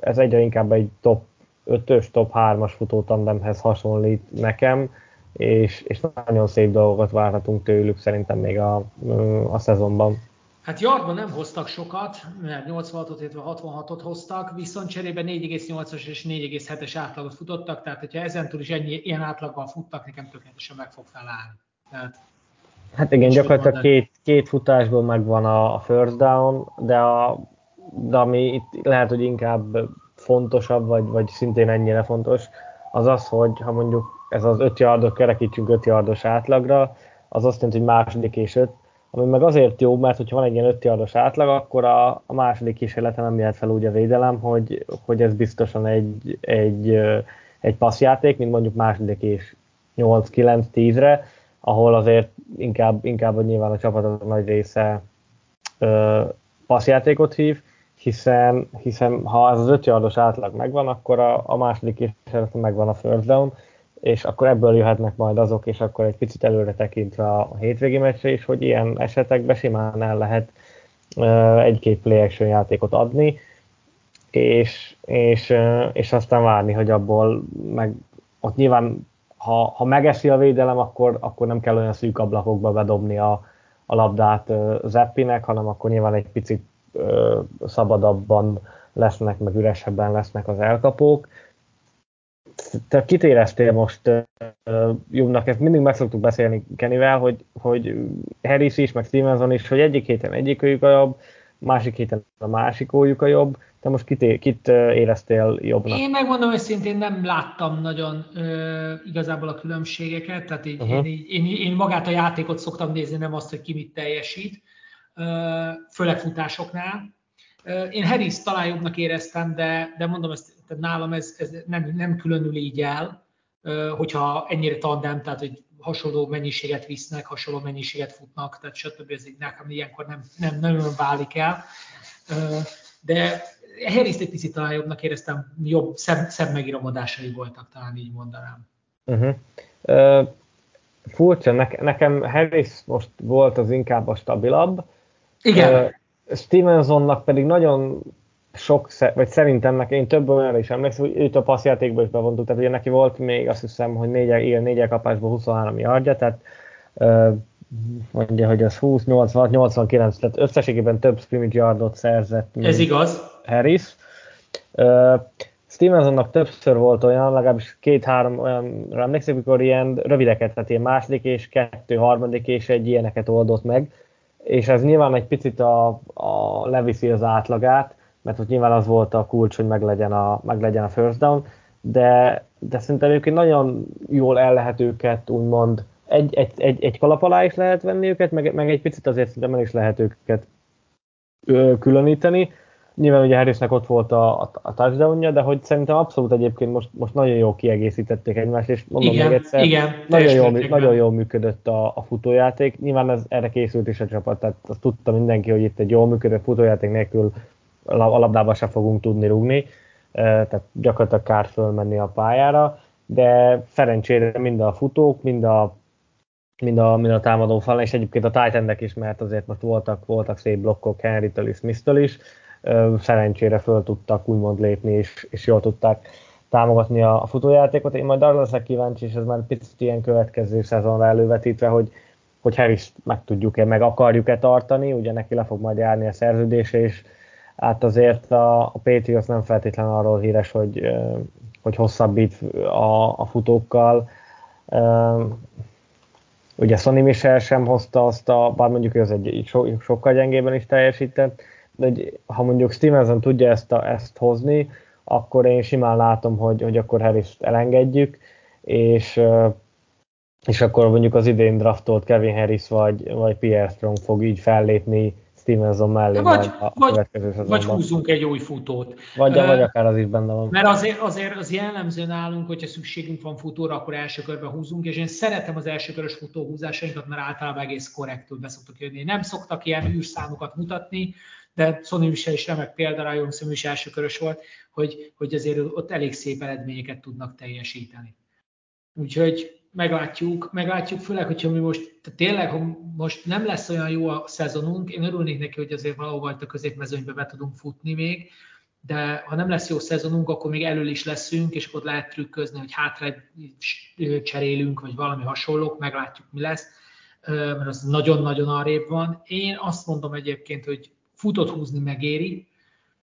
ez egyre inkább egy top 5-ös, top 3-as futótandemhez hasonlít nekem, és nagyon szép dolgokat várhatunk tőlük szerintem még a szezonban. Hát yardban nem hoztak sokat, mert 86-ot, illetve 66-ot hoztak, viszont cserébe 4,8-as és 4,7-es átlagot futottak, tehát hogyha ezentúl is ennyi, ilyen átlagban futtak, nekem tökéletesen meg fog felállni. Tehát, hát igen, gyakorlatilag két futásból megvan a first down, de ami itt lehet, hogy inkább fontosabb, vagy szintén ennyire fontos, az az, hogy ha mondjuk ez az 5 yardot kerekítsünk 5 yardos átlagra, az azt jelenti, hogy második és 5, ami meg azért jó, mert hogyha van egy ilyen 5 yardos átlag, akkor a második kísérleten nem jöhet fel úgy a védelem, hogy ez biztosan egy passzjáték, mint mondjuk második és 8-9-10-re, ahol azért inkább nyilván a csapat nagy része passzjátékot hív, hiszen ha ez az 5 yardos átlag megvan, akkor a második kísérleten megvan a first down, és akkor ebből jöhetnek majd azok, és akkor egy picit előre tekintve a hétvégi meccsre is, hogy ilyen esetekben simán el lehet egy-két play action játékot adni, és aztán várni, hogy abból meg ott nyilván, ha megeszi a védelem, akkor nem kell olyan szűk ablakokba bedobni a labdát Zappinek, hanem akkor nyilván egy picit szabadabban lesznek, meg üresebben lesznek az elkapók. Te kit éreztél most jobbnak? Ezt mindig meg szoktuk beszélni Kennyvel, hogy Harris is, meg Stevenson is, hogy egyik héten egyikőjük a jobb, másik héten a másikójuk a jobb. Te most kit éreztél jobbnak? Én megmondom őszintén, nem láttam nagyon igazából a különbségeket, tehát így, én magát a játékot szoktam nézni, nem azt, hogy ki mit teljesít, főleg futásoknál. Én Harris talán jobbnak éreztem, de mondom ezt, tehát nálam ez nem különül így el, hogyha ennyire tandem, tehát hogy hasonló mennyiséget visznek, hasonló mennyiséget futnak, tehát stb. Ez így nekem ilyenkor nem válik el. De Harris egy picit talán jobbnak éreztem, jobb, szebb megíramodásai voltak, talán így mondanám. Furcsa, nekem Harris most volt az inkább a stabilabb. Igen. Stevensonnak pedig nagyon sok, vagy szerintem én több olyanra is emlékszem, hogy őt a passzjátékba is bevontuk, tehát ugye neki volt még azt hiszem, hogy 4 kapásból 23 yardja, tehát mondja, hogy az 20, 86, 89, tehát összességében több scrimmage yardot szerzett, mint ez igaz. Harris. Stevensonnak többször volt olyan, legalábbis 2-3 olyanra emlékszem, amikor ilyen rövideket, tehát ilyen második és 2, 3 és egy ilyeneket oldott meg, és ez nyilván egy picit leviszi az átlagát, mert hogy nyilván az volt a kulcs, hogy meglegyen a first down, de szerintem ők nagyon jól el lehet őket, úgymond egy kalap alá is lehet venni őket, meg egy picit azért szerintem el is lehet őket különíteni. Nyilván ugye Harrisnek ott volt a touchdownja, de hogy szerintem abszolút egyébként most nagyon jól kiegészítették egymást, és mondom igen, még egyszer, igen, nagyon jól működött a futójáték. Nyilván erre készült is a csapat, tehát azt tudta mindenki, hogy itt egy jól működő futójáték nélkül a labdába sem fogunk tudni rúgni, tehát gyakorlatilag kár fölmenni a pályára, de szerencsére mind a futók, mind a támadó fal, és egyébként a tight endek is, mert azért most voltak szép blokkok Henrytől és Smith-től is, szerencsére föl tudtak úgymond lépni, és jól tudták támogatni a futójátékot. Én majd arra leszek kíváncsi, és ez már picit ilyen következő szezonra elővetítve, hogy Harris meg tudjuk-e, meg akarjuk-e tartani, ugye neki le fog majd járni a szerződése, és hát azért a Patriots nem feltétlenül arról híres, hogy hosszabbít a futókkal. Ugye Sonny Michel sem hozta azt, bár mondjuk ez egy sokkal gyengében is teljesített, de ha mondjuk Stevenson tudja ezt hozni, akkor én simán látom, hogy akkor Harris-t elengedjük, és akkor mondjuk az idén draftolt Kevin Harris vagy Pierre Strong fog így fellépni Stevenson mellé. Vagy húzunk egy új futót. Vagy akár az is benne van. Mert azért az jellemző nálunk, hogyha szükségünk van futóra, akkor első körben húzunk, és én szeretem az első körös futóhúzásainkat, mert általában egész korrektül be szoktak jönni. Nem szoktak ilyen űrszámokat mutatni, de Sony Michel is remek példa, Ryan Sony is elsőkörös volt, hogy azért ott elég szép eredményeket tudnak teljesíteni. Úgyhogy meglátjuk, főleg, hogyha mi most, tényleg, ha most nem lesz olyan jó a szezonunk, én örülnék neki, hogy azért valahol a középmezőnybe be tudunk futni még, de ha nem lesz jó szezonunk, akkor még elől is leszünk, és akkor lehet trükközni, hogy hátra cserélünk, vagy valami hasonlók, meglátjuk, mi lesz, mert az nagyon-nagyon arrébb van. Én azt mondom egyébként, hogy futót húzni megéri,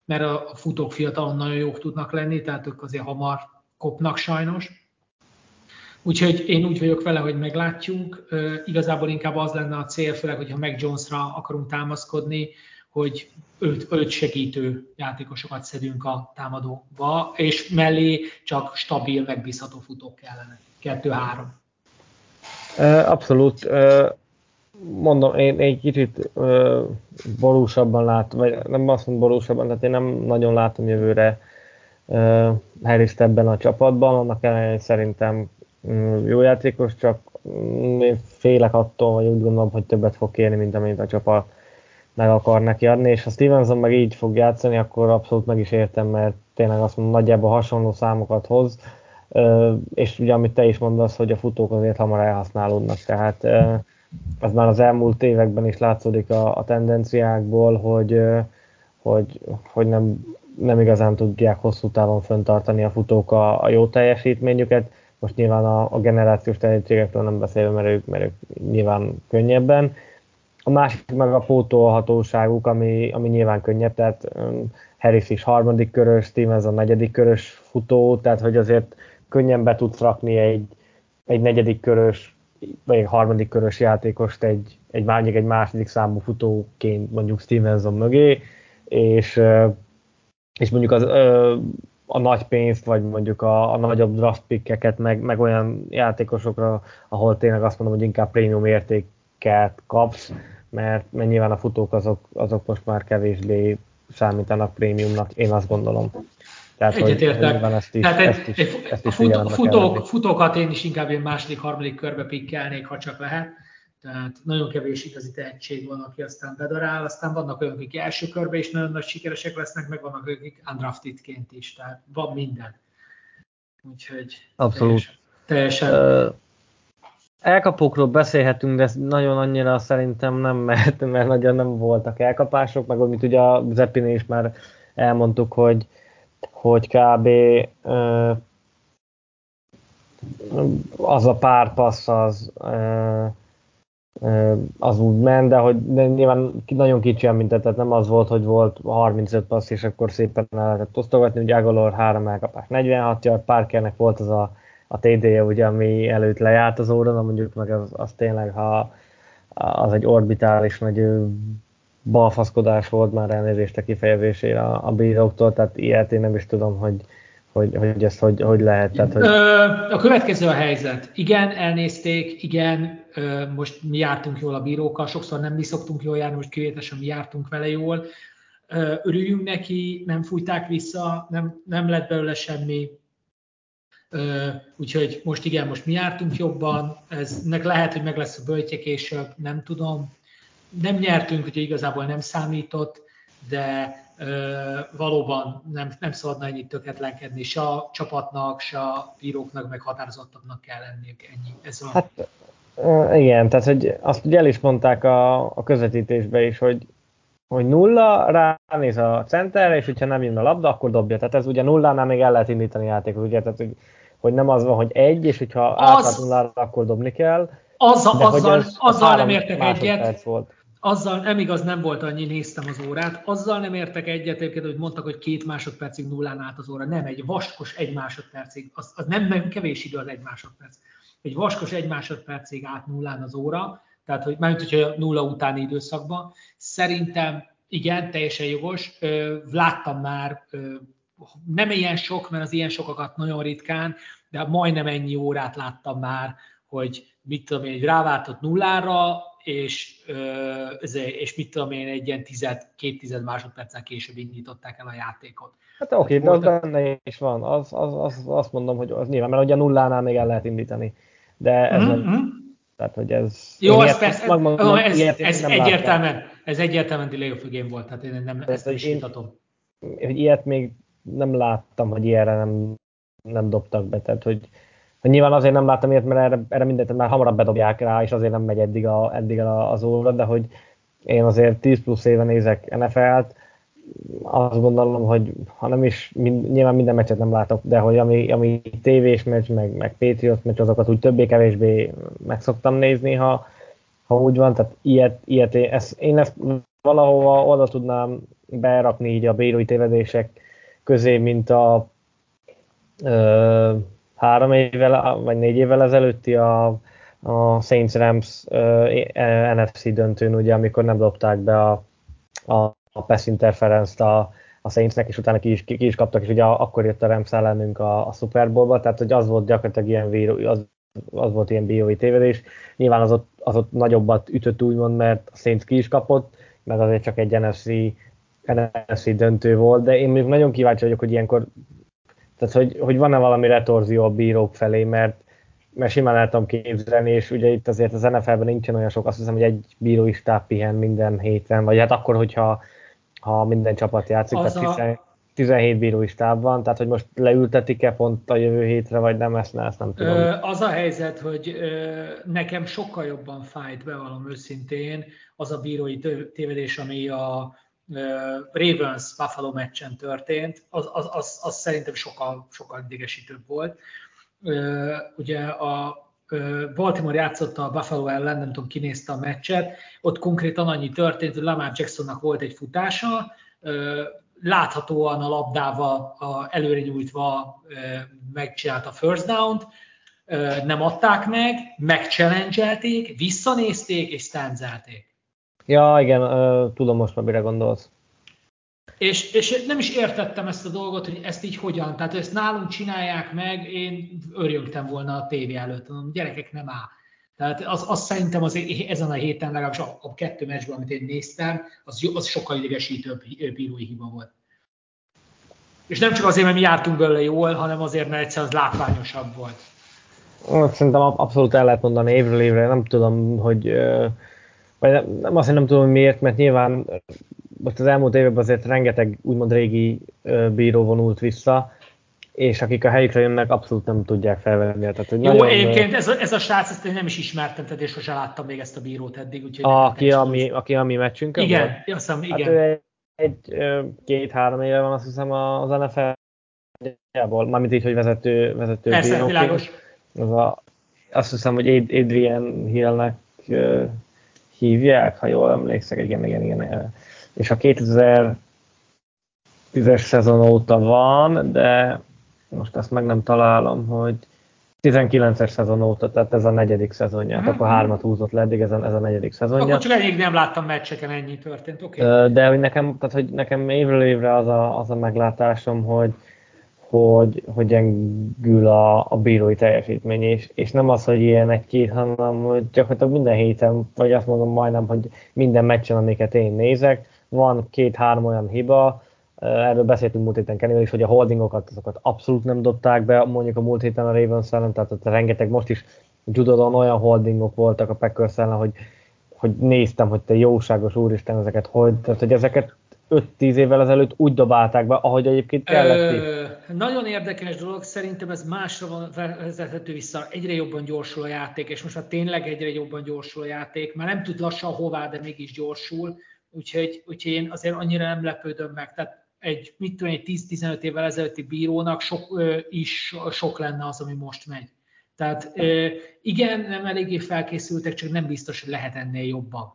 mert a futók fiatalon nagyon jók tudnak lenni, tehát ők azért hamar kopnak sajnos. Úgyhogy én úgy vagyok vele, hogy meglátjuk. Igazából inkább az lenne a cél, főleg, hogyha Mac Jonesra akarunk támaszkodni, hogy öt segítő játékosokat szedünk a támadóba, és mellé csak stabil, megbízható futók kellene. 2-3. Abszolút. Mondom, én egy kicsit valósabban látom, vagy nem azt mondom valósabban, tehát én nem nagyon látom jövőre Harrist ebben a csapatban, annak ellenére szerintem jó játékos, csak én félek attól, vagy úgy gondolom, hogy többet fog kérni, mint amit a csapat meg akar neki adni, és ha Stevenson meg így fog játszani, akkor abszolút meg is értem, mert tényleg azt mondom, nagyjából hasonló számokat hoz, és ugye amit te is mondasz, hogy a futók azért hamar elhasználódnak, tehát az már az elmúlt években is látszódik a tendenciákból, hogy nem igazán tudják hosszú távon fenntartani a futók a jó teljesítményüket. Most nyilván a generációs tehetségektől nem beszélve, mert ők nyilván könnyebben. A másik meg a pótolhatóságuk, ami nyilván könnyebb, tehát Harris is 3. körös, Stevenson 4. körös futó, tehát hogy azért könnyen be tudsz rakni egy 4. körös, vagy egy 3. körös játékost egy 2. számú futóként mondjuk Stevenson mögé, és mondjuk az a nagy pénzt, vagy mondjuk a nagyobb draft pickeket, meg olyan játékosokra, ahol tényleg azt mondom, hogy inkább prémium értéket kapsz, mert nyilván a futók azok most már kevésbé számítanak prémiumnak, én azt gondolom. Tehát, egyetértek. Futókat én is inkább 2.-3. körbe pikkelnék, ha csak lehet. Tehát nagyon kevés igazi tehetség van, aki aztán bedarál, aztán vannak olyanok, akik első körben is nagyon nagy sikeresek lesznek, meg vannak olyanok, akik undraftedként is, tehát van minden. Úgyhogy abszolút. Teljesen. Elkapókról beszélhetünk, de nagyon annyira szerintem nem mehet, mert nagyon nem voltak elkapások, meg amit ugye a Zappinél is már elmondtuk, hogy kb. Az a pár passz az úgy ment, de hogy nyilván nagyon kicsi említett, tehát nem az volt, hogy volt 35 passz, és akkor szépen el lehetett osztogatni, ugye Agolor 3 elkapás 46 yard, Parkernek volt az a TD-je, ugye, ami előtt lejárt az óra, na mondjuk meg az tényleg, ha az egy orbitális nagy balfaszkodás volt, már elnézést a kifejezésére a bíróktól, tehát ilyet én nem is tudom, hogy ezt hogy lehet. Tehát, hogy... A következő a helyzet. Igen, elnézték, igen, most mi jártunk jól a bírókkal, sokszor nem mi szoktunk jól járni, most kivételesen mi jártunk vele jól. Örüljünk neki, nem fújták vissza, nem lett belőle semmi. Úgyhogy most igen, most mi jártunk jobban, eznek lehet, hogy meg lesz a böjtje később, nem tudom. Nem nyertünk, ugye igazából nem számított, de valóban nem szabadna ennyit tökéletlenkedni, se a csapatnak, se a bíróknak, meg határozottabbnak kell lenniük, ennyi. Hát, igen, tehát hogy azt ugye el is mondták a közvetítésben is, hogy nulla, ránéz a center, és hogyha nem jön a labda, akkor dobja. Tehát ez ugye nullánál még el lehet indítani játékot, ugye? Tehát, hogy nem az van, hogy egy, és hogyha átállt nullára, akkor dobni kell. Azzal nem értek egyet. Azzal nem igaz, nem volt annyi, néztem az órát, azzal nem értek egyet, hogy mondtak, hogy 2 másodpercig nullán állt az óra. Nem, egy vaskos 1 másodpercig, az nem kevés idő az 1 másodperc. Egy vaskos 1 másodpercig állt nullán az óra, tehát hogy mármint, hogyha nulla utáni időszakban. Szerintem igen, teljesen jogos. Láttam már, nem ilyen sok, mert az ilyen sokakat nagyon ritkán, de majdnem ennyi órát láttam már, hogy mit tudom én, ráváltott nullára, és mit tudom én, egy ilyen 10-2 másodperccel később indították el a játékot. Hát oké, de az benne is van. Azt mondom, hogy az nyilván, mert ugye a nullánál még el lehet indítani. De ez nem... Tehát, hogy ez... Jó, az persze, ez egyértelműen. Ez egyértelműen delay of game volt, tehát én nem ezt is vitatom. Hogy ilyet még nem láttam, hogy ilyenre nem dobtak be, tehát hogy nyilván azért nem láttam ilyet, mert erre mindent már hamarabb bedobják rá, és azért nem megy eddig az óra, de hogy én azért 10 plusz éve nézek NFL-t, azt gondolom, hogy ha nem is, nyilván minden meccset nem látok, de hogy ami tévés meccs, meg Patriots meccs, azokat úgy többé-kevésbé meg szoktam nézni, ha úgy van, tehát ilyet én ezt valahova oda tudnám berakni így a bírói tévedések közé, mint a 3 évvel, vagy 4 évvel ezelőtti a Saints Rams NFC döntőn, ugye, amikor nem dobták be a pass interference-t a Saintsnek, és utána ki is kaptak, és ugye akkor jött a Rams ellenünk a Super Bowlba, tehát hogy az volt gyakorlatilag az volt ilyen bírói tévedés. Nyilván az ott nagyobbat ütött úgymond, mert a Saints ki is kapott, meg azért csak egy NFC döntő volt, de én még nagyon kíváncsi vagyok, hogy ilyenkor, tehát hogy van-e valami retorzió a bírók felé, mert simán el tudom képzelni, és ugye itt azért az NFL-ben nincsen olyan sok, azt hiszem, hogy egy bírói stáb pihen minden héten, vagy hát akkor, hogyha minden csapat játszik, az tehát 17 bírói stáb van, tehát hogy most leültetik-e pont a jövő hétre, vagy nem, ezt nem tudom. Az a helyzet, hogy nekem sokkal jobban fájt, bevallom őszintén, az a bírói tévedés, ami a Ravens Buffalo meccsen történt, az szerintem sokkal, sokkal idegesítőbb volt. Ugye a Baltimore játszotta a Buffalo ellen, nem tudom, kinézte a meccset, ott konkrétan annyi történt, hogy Lamar Jacksonnak volt egy futása, láthatóan a labdával előre nyújtva megcsinálta a first down-t, nem adták meg, megchallengelték, visszanézték és stanzelték. Ja, igen, tudom most már, mire gondolsz. És nem is értettem ezt a dolgot, hogy ezt így hogyan, tehát ezt nálunk csinálják meg, én örjöntem volna a tévé előtt, mondom, gyerekek, nem áll. Tehát az szerintem az ezen a héten legalábbis a 2 meccsben, amit én néztem, az sokkal idegesítőbb bírói hiba volt. És nem csak azért, mert mi jártunk belőle jól, hanem azért, mert egyszerűen az látványosabb volt. Szerintem abszolút el lehet mondani évről évre, nem tudom, hogy... Vagy nem azt, hogy nem tudom miért, mert nyilván most az elmúlt években azért rengeteg úgymond régi bíró vonult vissza, és akik a helyükre jönnek, abszolút nem tudják felvenni. Tehát, hogy jó, egyébként ez a srác, ezt én nem is ismertem, tehát én sosem láttam még ezt a bírót eddig. Úgyhogy aki a mi meccsünkön? Igen, azt hiszem, igen. Hát ő egy-két-három éve van, azt hiszem, az NFL-jából, mármint így, hogy vezető bíró. Világos. Azt hiszem, hogy Adrian Hillnek hívják, ha jól emlékszek, igen. És a 2010-es szezon óta van, de most ezt meg nem találom, hogy 19-es szezon óta, tehát ez a 4. szezonja, tehát akkor 3-at húzott le eddig, ez a 4. szezonja. Akkor csak elég nem láttam meccseken, ennyi történt, oké. De hogy nekem évről évre az a meglátásom, hogy gyengül a bírói teljesítmény, és nem az, hogy ilyen egy-két, hanem hogy gyakorlatilag minden héten, vagy azt mondom majdnem, hogy minden meccsen, amiket én nézek, van 2-3 olyan hiba, erről beszéltünk múlt héten Kennyvel is, hogy a holdingokat azokat abszolút nem dobták be, mondjuk a múlt héten a Ravens ellen, tehát ott rengeteg, most is judodon olyan holdingok voltak a Packers ellen, hogy néztem, hogy te jóságos úristen, ezeket tehát hogy ezeket 5-10 évvel ezelőtt úgy dobálták be, ahogy egyébként kellett. Nagyon érdekes dolog, szerintem ez másra vezethető vissza, egyre jobban gyorsul a játék, és most már tényleg egyre jobban gyorsul a játék, már nem tud lassan hová, de mégis gyorsul, úgyhogy én azért annyira nem lepődöm meg, tehát egy 10-15 évvel ezelőtti bírónak sok lenne az, ami most megy. Tehát igen, nem eléggé felkészültek, csak nem biztos, hogy lehet ennél jobban.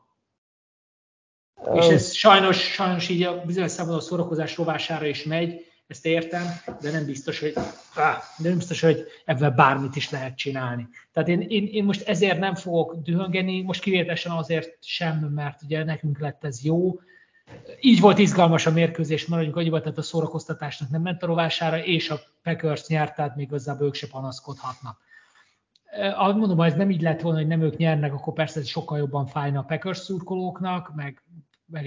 És ez sajnos így a bizonyos számban a szórakozás rovására is megy, ezt értem, de nem biztos, hogy ebben bármit is lehet csinálni. Tehát én most ezért nem fogok dühöngeni, most kivételesen azért sem, mert ugye nekünk lett ez jó. Így volt izgalmas a mérkőzés, maradjunk annyiban, tehát a szórakoztatásnak nem ment a rovására, és a Packers nyert, tehát még igazából ők se panaszkodhatnak. Ahogy mondom, ha ez nem így lett volna, hogy nem ők nyernek, akkor persze ez sokkal jobban fájna a Packers szurkolóknak, meg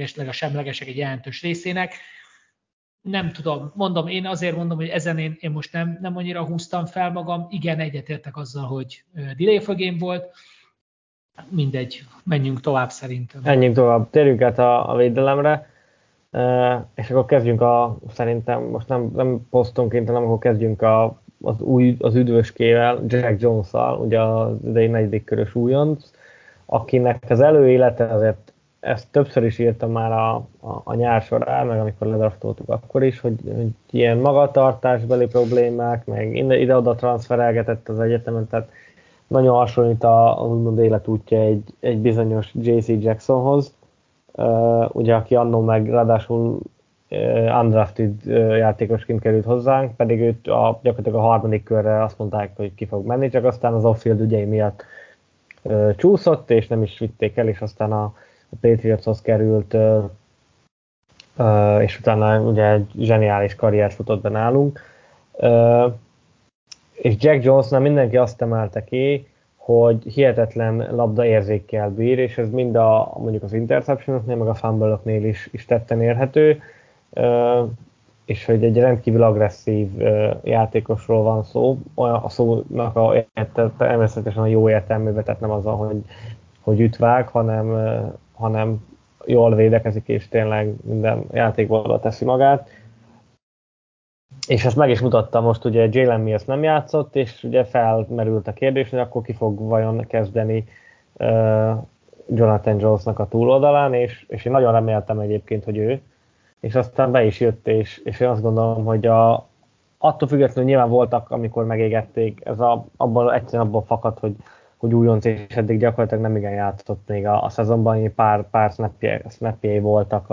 esetleg a semlegesek egy jelentős részének. Nem tudom, én azért mondom, hogy ezen én most nem annyira húztam fel magam. Igen, egyetértek azzal, hogy delay of game volt. Mindegy, menjünk tovább szerintem. Menjünk tovább, térjünk át a védelemre, és akkor kezdjünk szerintem most nem posztonként, hanem akkor kezdjünk az üdvöskével, Jack Jones-szal, ugye az idei 4. körös újonc, akinek az előélete azért, ezt többször is írtam már a nyár során, meg amikor ledraftoltuk akkor is, hogy ilyen magatartásbeli problémák, meg ide-oda transferelgetett az egyetemen, tehát nagyon hasonlít az úgymond életútja egy bizonyos JC Jacksonhoz, ugye aki annó meg ráadásul undrafted játékosként került hozzánk, pedig őt gyakorlatilag a 3. körre azt mondták, hogy ki fog menni, csak aztán az off-field ügyei miatt csúszott, és nem is vitték el, és aztán a Patriotshoz került, és utána ugye egy zseniális karriert futott be nálunk. És Jack Jonesnál mindenki azt emelte ki, hogy hihetetlen labdaérzékkel bír, és ez mind mondjuk az interceptionoknél, meg a fumble-oknél is tetten érhető, és hogy egy rendkívül agresszív játékosról van szó, a szónak természetesen a jó értelmében, tehát nem azzal, hogy ütvág, hanem jól védekezik, és tényleg minden játékból teszi magát. És ezt meg is mutatta most, ugye Jalen Mills nem játszott, és ugye felmerült a kérdés, hogy akkor ki fog vajon kezdeni Jonathan Jonesnak a túloldalán, és én nagyon reméltem egyébként, hogy ő, és aztán be is jött, és én azt gondolom, hogy attól függetlenül nyilván voltak, amikor megégették, ez egyszerűen abból fakad, hogy újonc, és eddig gyakorlatilag nem igen játszott még a szezonban, pár snappjei voltak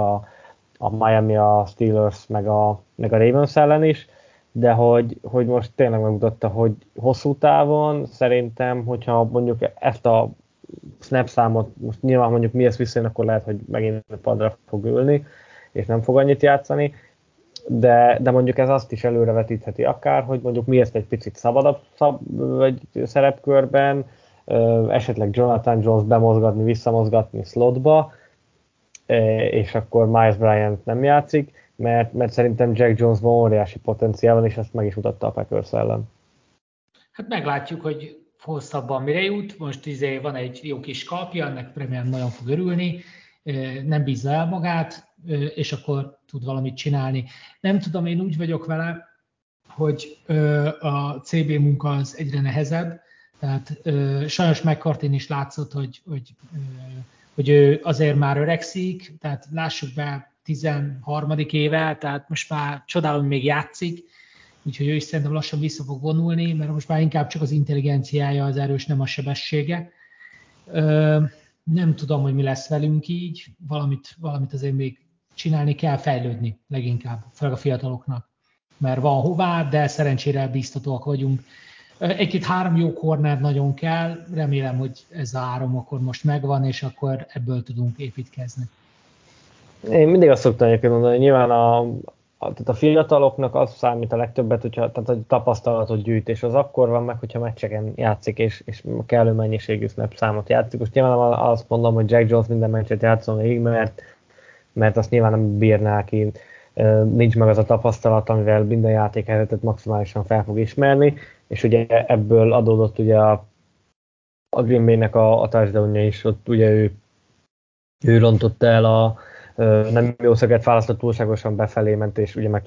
a Miami, a Steelers, meg a Ravens ellen is, de hogy most tényleg megmutatta, hogy hosszú távon szerintem, hogyha mondjuk ezt a snap számot, most nyilván mondjuk mi ezt visszajön, akkor lehet, hogy megint a padra fog ülni, és nem fog annyit játszani, de mondjuk ez azt is előrevetítheti akár, hogy mondjuk mi ezt egy picit szabadabb szerepkörben, esetleg Jonathan Jones bemozgatni, visszamozgatni slotba, és akkor Miles Bryant nem játszik, mert szerintem Jack Jonesban óriási potenciál van, és ezt meg is mutatta a Packers ellen. Hát meglátjuk, hogy hosszabban mire jut, most van egy jó kis kalpja, ennek remélem nagyon fog örülni, nem bízza el magát, és akkor tud valamit csinálni. Nem tudom, én úgy vagyok vele, hogy a CB munka az egyre nehezebb, tehát sajnos McCarthy is látszott, hogy ő azért már öregszik, tehát lássuk be 13. éve, tehát most már csodálom, hogy még játszik, úgyhogy ő is szerintem lassan vissza fog vonulni, mert most már inkább csak az intelligenciája az erős, nem a sebessége. Nem tudom, hogy mi lesz velünk így, valamit azért még csinálni kell, fejlődni leginkább, főleg a fiataloknak, mert van hová, de szerencsére bíztatóak vagyunk. Egy-két-három jó corner nagyon kell, remélem, hogy ez a 3 akkor most megvan, és akkor ebből tudunk építkezni. Én mindig azt szoktam egyébként mondani, hogy nyilván tehát a fiataloknak az számít a legtöbbet, tehát a tapasztalatot gyűjt, és az akkor van meg, hogyha meccseken játszik, és kellő mennyiségű snap számot játszik. Most nyilván azt mondom, hogy Jack Jones minden meccset játszol végig, mert azt nyilván nem bírná ki, nincs meg az a tapasztalat, amivel minden játékhelyzetet maximálisan fel fog ismerni, és ugye ebből adódott ugye a Green Bay-nek a touchdownja is, ott ugye ő rontott el a nem jó szöget választott, túlságosan befelé ment, és ugye meg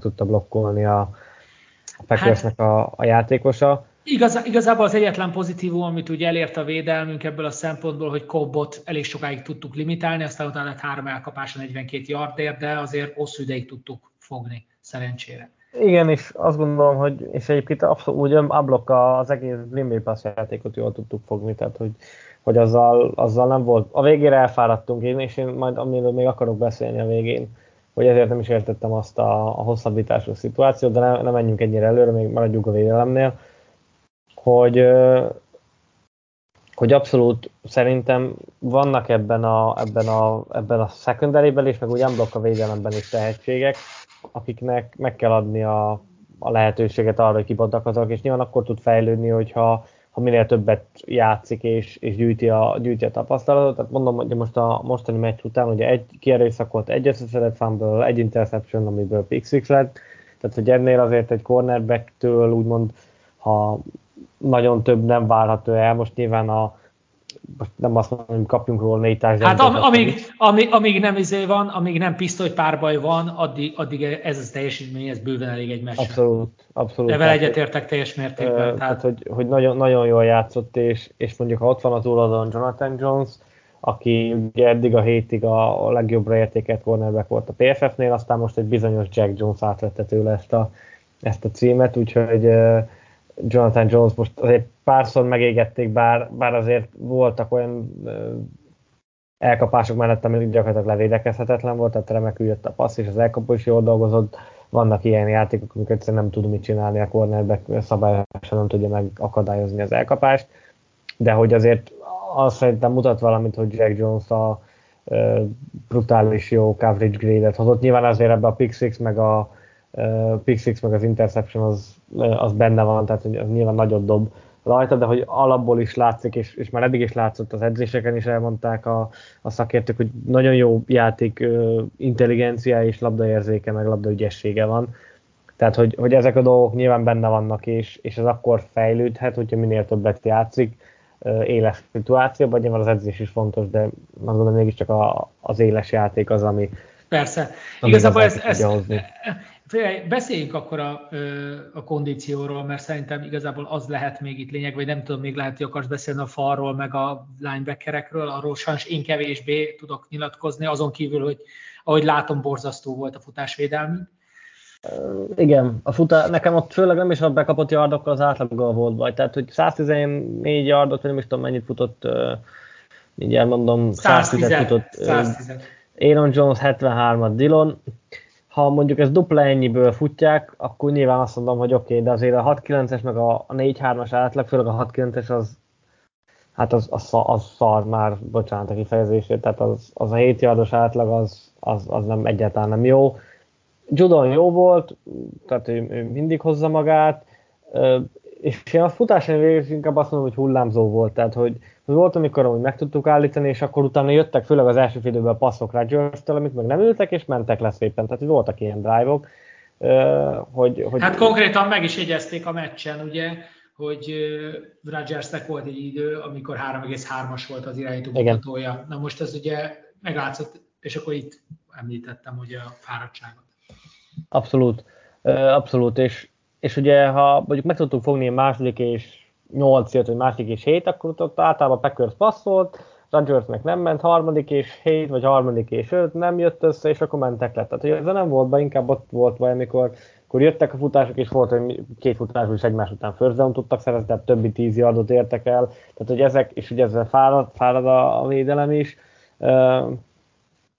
tudta blokkolni a Packersnek a játékosa. Igazából az egyetlen pozitívum, amit ugye elért a védelmünk ebből a szempontból, hogy Cobbot elég sokáig tudtuk limitálni, aztán utána lett 3 elkapás a 42 yardért, de azért hosszú ideig tudtuk fogni, szerencsére. Igen, és azt gondolom, hogy és egyébként abszolút ablok az egész Green Bay Pass játékot jól tudtuk fogni, tehát hogy azzal nem volt. A végére elfáradtunk, és én majd amiről még akarok beszélni a végén, hogy ezért nem is értettem azt a hosszabbításos szituációt, de nem menjünk ennyire előre, még maradjuk a védelemnél, hogy abszolút szerintem vannak ebben a secondary-ben és meg úgy unblock a védelemben is tehetségek, akiknek meg kell adni a lehetőséget arra, hogy kibontakozzanak, és nyilván akkor tud fejlődni, hogyha minél többet játszik és gyűjti a tapasztalatot. Tehát mondom, hogy most a mostani meccs után ugye egy kierőszakolt, egy összeszedett fumble, egy interception, amiből pick-six lett, tehát hogy ennél azért egy cornerbacktől úgymond, ha nagyon több nem várható el, most nyilván nem azt mondom, hogy kapjunk róla 4 társadalmat. Hát amíg nem izé van, amíg nem pisztoly párbaj van, addig ez az teljesítmény, ez bőven elég egy meccs. Abszolút. De vele egyetértek teljes mértékben. Tehát hogy nagyon, nagyon jól játszott, és mondjuk ha ott van az oldalon Jonathan Jones, aki ugye eddig a hétig a legjobbra értékelt cornerback volt a PFF-nél, aztán most egy bizonyos Jack Jones átvette tőle ezt a címet, úgyhogy Jonathan Jones most azért párszor megégették, bár azért voltak olyan elkapások mellett, amik gyakorlatilag levédekezhetetlen volt, tehát remekül jött a passz, és az elkapó is jól dolgozott. Vannak ilyen játékok, amikor egyszerűen nem tud mit csinálni, a cornerback szabályosan nem tudja megakadályozni az elkapást, de hogy azért azt szerintem mutat valamit, hogy Jack Jones a brutális jó coverage grade-et hozott. Nyilván azért ebbe a pick-six meg a pick-six meg az interception az benne van, tehát hogy az nyilván nagyot dob rajta, de hogy alapból is látszik, és már eddig is látszott az edzéseken is, elmondták a szakértők, hogy nagyon jó játék intelligenciája és labdaérzéke, meg labdaügyessége van. Tehát, hogy ezek a dolgok nyilván benne vannak, és ez akkor fejlődhet, hogyha minél többet játszik éles szituációban, nyilván az edzés is fontos, de azt gondolom mégiscsak az éles játék az, ami... Persze. Igazából beszéljünk akkor a kondícióról, mert szerintem igazából az lehet még itt lényeg, vagy nem tudom, még lehet, hogy akarsz beszélni a falról, meg a linebackerekről, arról sajnos én kevésbé tudok nyilatkozni, azon kívül, hogy ahogy látom, borzasztó volt a futásvédelmi. Igen, nekem ott főleg nem is a bekapott yardokkal, az átlaga volt baj, tehát hogy 114 yardot, vagy nem is tudom mennyit futott, mindjárt mondom, 110 futott. Aaron Jones 73-at Dillon. Ha mondjuk ez dupla ennyiből futják, akkor nyilván azt mondom, hogy oké, de azért a 6-9-es meg a 4-3-as átlag, főleg a 6-9-es az szar már, bocsánat a kifejezését, tehát az a 7 yardos átlag az nem, egyáltalán nem jó. Judon jó volt, tehát ő mindig hozza magát, és én a futáson végül inkább azt mondom, hogy hullámzó volt, tehát hogy volt, amikor amúgy meg tudtuk állítani, és akkor utána jöttek, főleg az első fél időben passzok Rodgers-től, amik meg nem ültek, és mentek le szépen, tehát hogy voltak ilyen drive-ok. Hát konkrétan meg is jegyezték a meccsen, ugye, hogy Rodgersnek volt egy idő, amikor 3,3-as volt az irányító mutatója. Na most ez ugye meglátszott, és akkor itt említettem ugye a fáradtságot. Abszolút, és ugye ha mondjuk meg tudtuk fogni a második és 8 jött, vagy második és 7, akkor ott általában Packers passzolt, Rodgersnek nem ment, harmadik és 7, vagy harmadik és 5 nem jött össze, és akkor mentek le. Tehát, hogy ez nem volt be, inkább ott volt baj, amikor jöttek a futások, és volt, hogy két futásból is egymás után first down tudtak szerezni, tehát többi 10 yardot értek el. Tehát, hogy ezek, és ugye ezzel fárad a védelem is.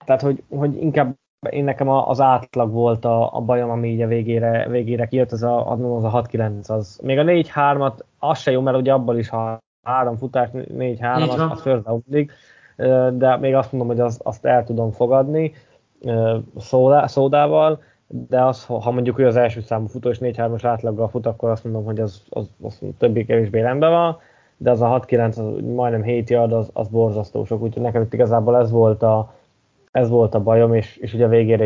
Tehát, hogy inkább én nekem az átlag volt a bajom, ami így a végére kijött, az a 6-9, az. Még a 4-3-at az se jó, mert ugye abban is ha 3 futás, 4-3, az first down-ig, de még azt mondom, hogy azt el tudom fogadni szódával, de az, ha mondjuk ő az első számú futó és 4-3-as átlaggal fut, akkor azt mondom, hogy az többé-kevésbé rendben van, de az a 6-9, az majdnem 7 yard, az borzasztó sok, úgyhogy nekem itt igazából ez volt a bajom, és ugye végére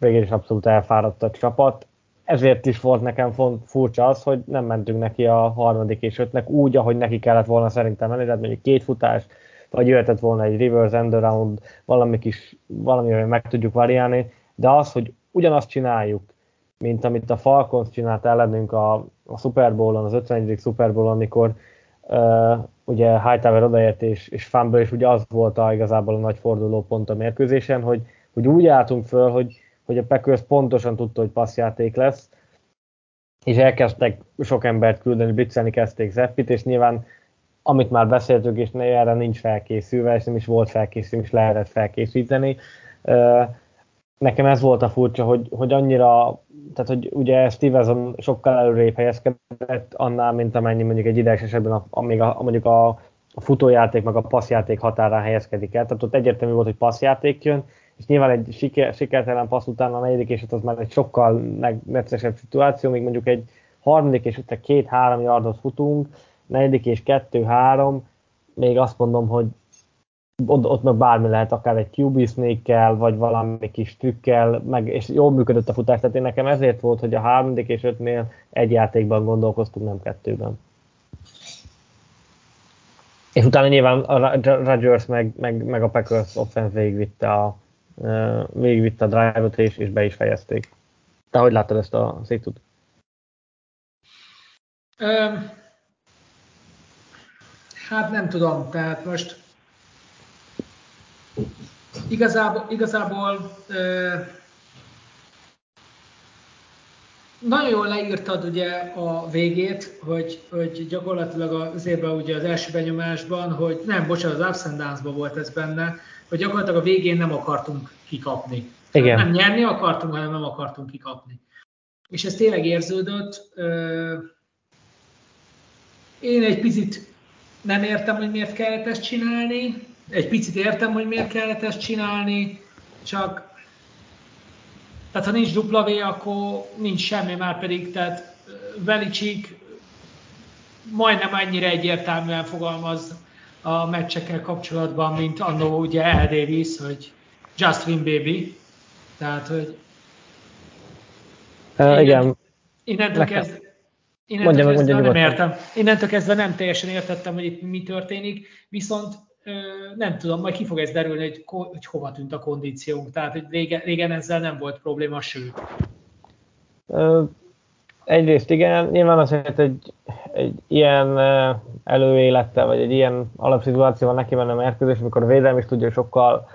is abszolút elfáradt a csapat. Ezért is volt nekem furcsa az, hogy nem mentünk neki a harmadik és ötnek úgy, ahogy neki kellett volna szerintem menni, tehát mondjuk 2 futás, vagy jöhetett volna egy reverse end around, valamivel meg tudjuk variálni, de az, hogy ugyanazt csináljuk, mint amit a Falcons csinált ellenünk a Super Bowl-on, az 51. Super Bowl-on, amikor ugye Hightower odaért és fumble, és ugye az volt igazából a nagy fordulópont a mérkőzésen, hogy úgy álltunk föl, hogy a Packers pontosan tudta, hogy passzjáték lesz, és elkezdtek sok embert küldeni, blitzelni kezdték Zappit, és nyilván amit már beszéltük, és erre nincs felkészülve, és nem is volt felkészülve, és lehetett felkészíteni. Nekem ez volt a furcsa, hogy annyira, tehát hogy ugye Stevenson sokkal előrébb helyezkedett annál, mint amennyi mondjuk egy ideges esetben mondjuk a futójáték meg a passzjáték határán helyezkedik el. Tehát ott egyértelmű volt, hogy passzjáték jön, és nyilván egy sikertelen passz után a negyedik és ott az már egy sokkal meccesebb szituáció, még mondjuk egy harmadik és ott 2-3 yardot futunk, negyedik és 2-3, még azt mondom, hogy ott meg bármi lehet, akár egy QB snake-kel, vagy valami kis trükkel, és jól működött a futás, tehát én nekem ezért volt, hogy a 3. és 5-nél egy játékban gondolkoztunk, nem 2-ben. És utána nyilván a Rodgers meg a Packers offense végigvitte a drive-ot, és be is fejezték. Te hogy láttad ezt a szétút? Hát nem tudom, tehát most igazából nagyon jól leírtad ugye a végét, hogy gyakorlatilag ugye az első benyomásban, hogy nem, bocsánat, az ups and downs-ban volt ez benne, hogy gyakorlatilag a végén nem akartunk kikapni. Igen. Nem nyerni akartunk, hanem nem akartunk kikapni. És ez tényleg érződött. Én egy picit nem értem, hogy miért kellett ezt csinálni, egy picit értem, hogy miért kellett ezt csinálni, csak tehát ha nincs W, akkor nincs semmi, már pedig, tehát Belichick majdnem ennyire egyértelműen fogalmaz a meccsekkel kapcsolatban, mint annó ugye Al Davis, hogy just win baby, tehát hogy igen. Innentől kezdve nem teljesen értettem, hogy itt mi történik, viszont nem tudom, majd ki fog ez derülni, hogy hova tűnt a kondíciónk, tehát hogy régen ezzel nem volt probléma, sőt. Egyrészt igen, nyilván azért egy ilyen előélettel, vagy egy ilyen alapszituációval neki menne a mérkőzés, amikor a védelem is tudja, sokkal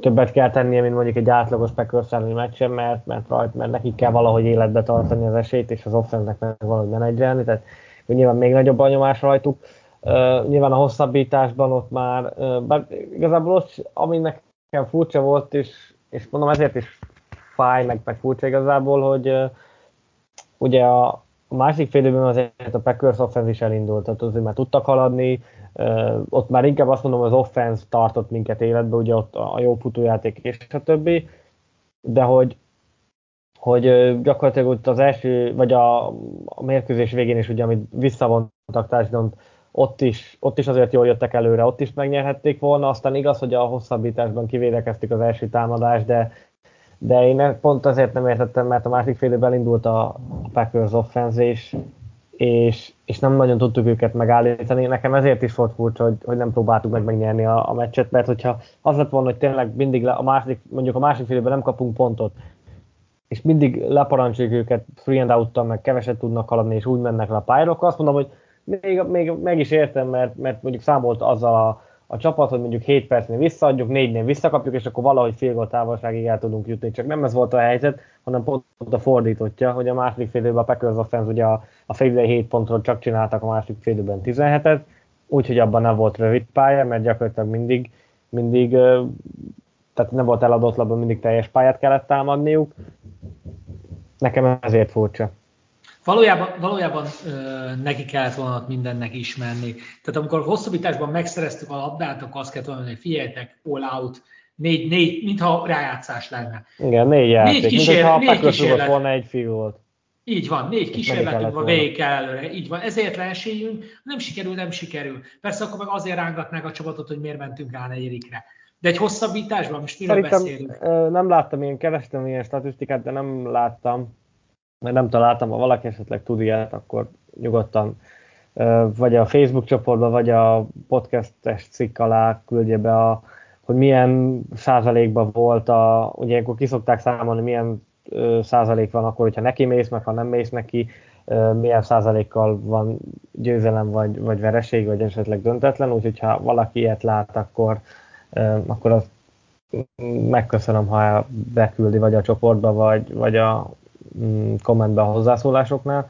többet kell tennie, mint mondjuk egy átlagos Packers-elleni meccsen, mert nekik kell valahogy életbe tartani az esélyt, és az offense-nek meg valahogy menedzselni, tehát nyilván még nagyobb a nyomás rajtuk. Nyilván a hosszabbításban ott már, bár igazából ott, ami nekem furcsa volt, és mondom ezért is fáj, meg furcsa igazából, hogy ugye a másik fél időben azért a Packers offense is elindult, tehát azért már tudtak haladni, ott már inkább azt mondom, az offense tartott minket életbe, ugye ott a jó futójáték és a többi, de hogy gyakorlatilag ott az első, vagy a mérkőzés végén is, ugye, amit visszavontak touchdown-t, ott is azért jól jöttek előre, ott is megnyerhették volna, aztán igaz, hogy a hosszabbításban kivédekeztük az első támadást, de én pont azért nem értettem, mert a másik fél időben indult a Packers offense, és nem nagyon tudtuk őket megállítani. Nekem ezért is volt furcsa, hogy nem próbáltuk megnyerni a meccset, mert hogyha az lett volna, hogy tényleg mindig a másik fél időben nem kapunk pontot, és mindig leparancsoljuk őket free and out-tal, meg keveset tudnak haladni, és úgy mennek le a pályára, akkor azt mondom, hogy még meg is értem, mert mondjuk számolt azzal a csapat, hogy mondjuk 7 percnél visszaadjuk, 4-nél visszakapjuk, és akkor valahogy fél gól távolságig el tudunk jutni. Csak nem ez volt a helyzet, hanem pont a fordítottja, hogy a második fél időben a Packers offense ugye a fél idei 7 pontról csak csináltak a második fél időben 17-et, úgyhogy abban nem volt rövid pálya, mert gyakorlatilag mindig tehát nem volt eladott labban, mindig teljes pályát kellett támadniuk. Nekem ezért furcsa. Valójában neki kellett volna mindennek ismerni. Tehát amikor a hosszabbításban megszereztük a labdát, akkor azt kellett volna, hogy figyeljetek, all out, 4-4, mintha rájátszás lenne. Igen, 4 játék, mintha a Packers rúgott volna egy fiú volt. Így van, 4 kísérletünk van, végig kell előre, így van. Ezért leesélyünk, nem sikerül. Persze akkor meg azért rángatnák a csapatot, hogy miért mentünk rá 4-re. De egy hosszabbításban most miről beszélünk? Nem láttam, én kerestem ilyen statisztikát, de nem láttam. Mert nem találtam, ha valaki esetleg tud ilyet, akkor nyugodtan vagy a Facebook csoportba, vagy a podcastes cikk alá küldje be, hogy milyen százalékban volt, ugye ilyenkor ki szokták számolni, milyen százalék van akkor, hogyha neki mész, meg ha nem mész neki, milyen százalékkal van győzelem, vagy vereség, vagy esetleg döntetlen, úgyhogy ha valaki ilyet lát, akkor azt megköszönöm, ha beküldi, vagy a csoportba, vagy a kommentben a hozzászólásoknál.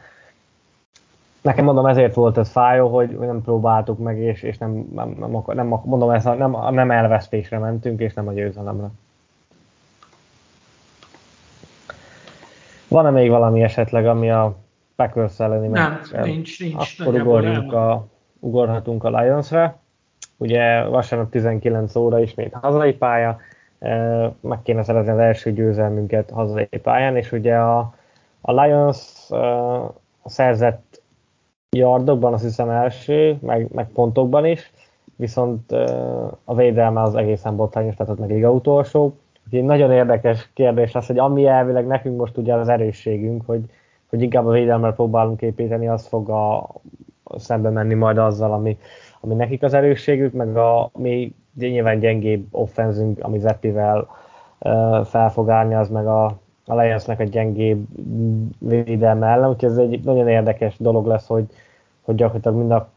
Nekem mondom, ezért volt ez fájó, hogy nem próbáltuk meg, és nem elvesztésre mentünk, és nem a győzelemre. Van-e még valami esetleg, ami a Packers elleni? Nem, nincs. Akkor ugorhatunk a Lionsre. Ugye vasárnap 19 óra ismét hazai pálya, meg kéne szerezni az első győzelmünket hazai pályán, és ugye a Lions szerzett yardokban, azt hiszem első, meg pontokban is, viszont a védelme az egészen botrányos, tehát ott meg liga utolsó. Úgyhogy nagyon érdekes kérdés az, hogy ami elvileg nekünk most ugye az erősségünk, hogy inkább a védelemmel próbálunk építeni, az fog a szembe menni majd azzal, ami nekik az erősségük, meg a mi nyilván gyengébb offenzünk, ami Zappivel fel fog állni, az meg a Lionsnek a gyengébb védelme ellen, úgyhogy ez egy nagyon érdekes dolog lesz, hogy gyakorlatilag mind a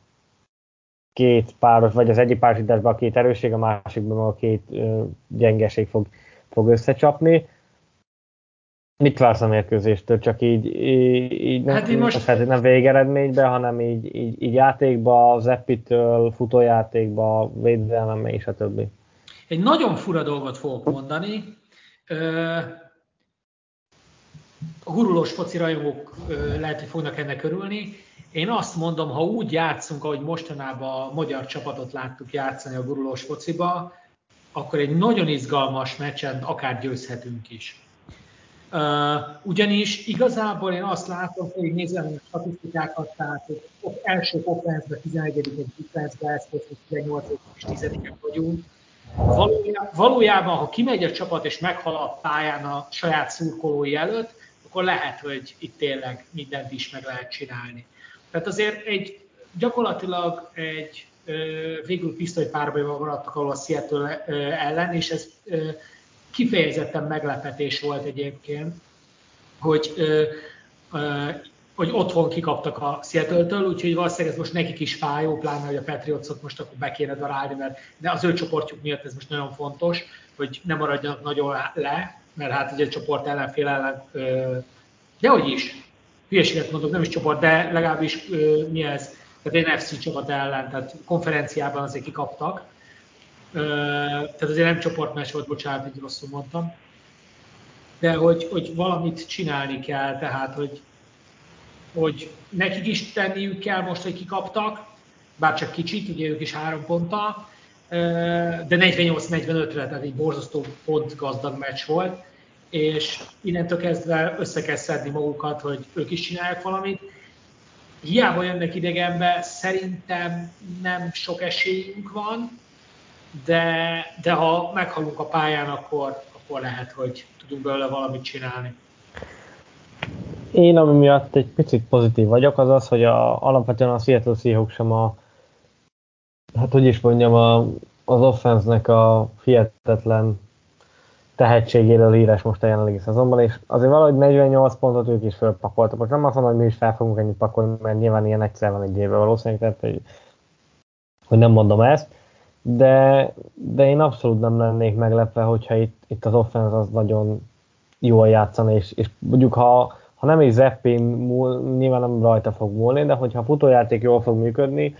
két páros, vagy az egyik párosításban a két erősség, a másikban a két gyengeség fog összecsapni. Mit vársz a mérkőzéstől? Csak így hát nem, most... nem végeredményben, hanem így játékba, Zappitől, futójátékba, védelme és a többi. Egy nagyon fura dolgot fogok mondani. A gurulós foci rajongók lehet, hogy fognak ennek örülni. Én azt mondom, ha úgy játszunk, ahogy mostanában a magyar csapatot láttuk játszani a gurulós fociba, akkor egy nagyon izgalmas meccsen akár győzhetünk is. Ugyanis igazából én azt látom, hogy nézem a statisztikákat, tehát az első offenszben, 11-dik defenszben, ezt 18-dik és 10-dik vagyunk. Valójában, ha kimegy a csapat és meghal a pályán a saját szurkolói előtt, akkor lehet, hogy itt tényleg mindent is meg lehet csinálni. Tehát azért gyakorlatilag végül pisztolypárbajban maradtak ahol a Seattle ellen, és ez kifejezetten meglepetés volt egyébként, hogy otthon kikaptak a Seattle-től, úgyhogy valószínűleg ez most nekik is fájó, pláne, hogy a Patriotsot most akkor be kéne darálni, mert de az ő csoportjuk miatt ez most nagyon fontos, hogy ne maradjanak nagyon le, mert hát ugye a csoport ellenfél ellen, dehogyis, hülyeséget mondok, nem is csoport, de legalábbis mi ez, tehát NFC csapat ellen, tehát konferenciában azért kikaptak. Tehát azért nem csoportmeccs volt, bocsánat, így rosszul mondtam, de hogy valamit csinálni kell, tehát hogy nekik is tenniük kell most, hogy kikaptak, bár csak kicsit, ugye ők is 3 ponttal, de 48-45-re, tehát egy borzasztó pont gazdag meccs volt, és innentől kezdve össze kell szedni magukat, hogy ők is csinálják valamit. Hiába jönnek idegenbe, szerintem nem sok esélyünk van, de ha meghalunk a pályán, akkor lehet, hogy tudunk belőle valamit csinálni. Én, ami miatt egy picit pozitív vagyok, az az, hogy alapvetően a Seattle Seahawks sem az offense-nek a hihetetlen tehetségéről híres most a jelenlegi szezonban, és azért valahogy 48 pontot ők is fölpakoltak. Most nem azt mondom, hogy mi is fel fogunk ennyit pakolni, mert nyilván ilyen egyszer van egy évben valószínűleg, tehát hogy nem mondom ezt. De én abszolút nem lennék meglepve, hogyha itt az offense az nagyon jól játszana, és mondjuk ha nem is Zappén múl, nyilván nem rajta fog múlni, de hogyha a futójáték jól fog működni,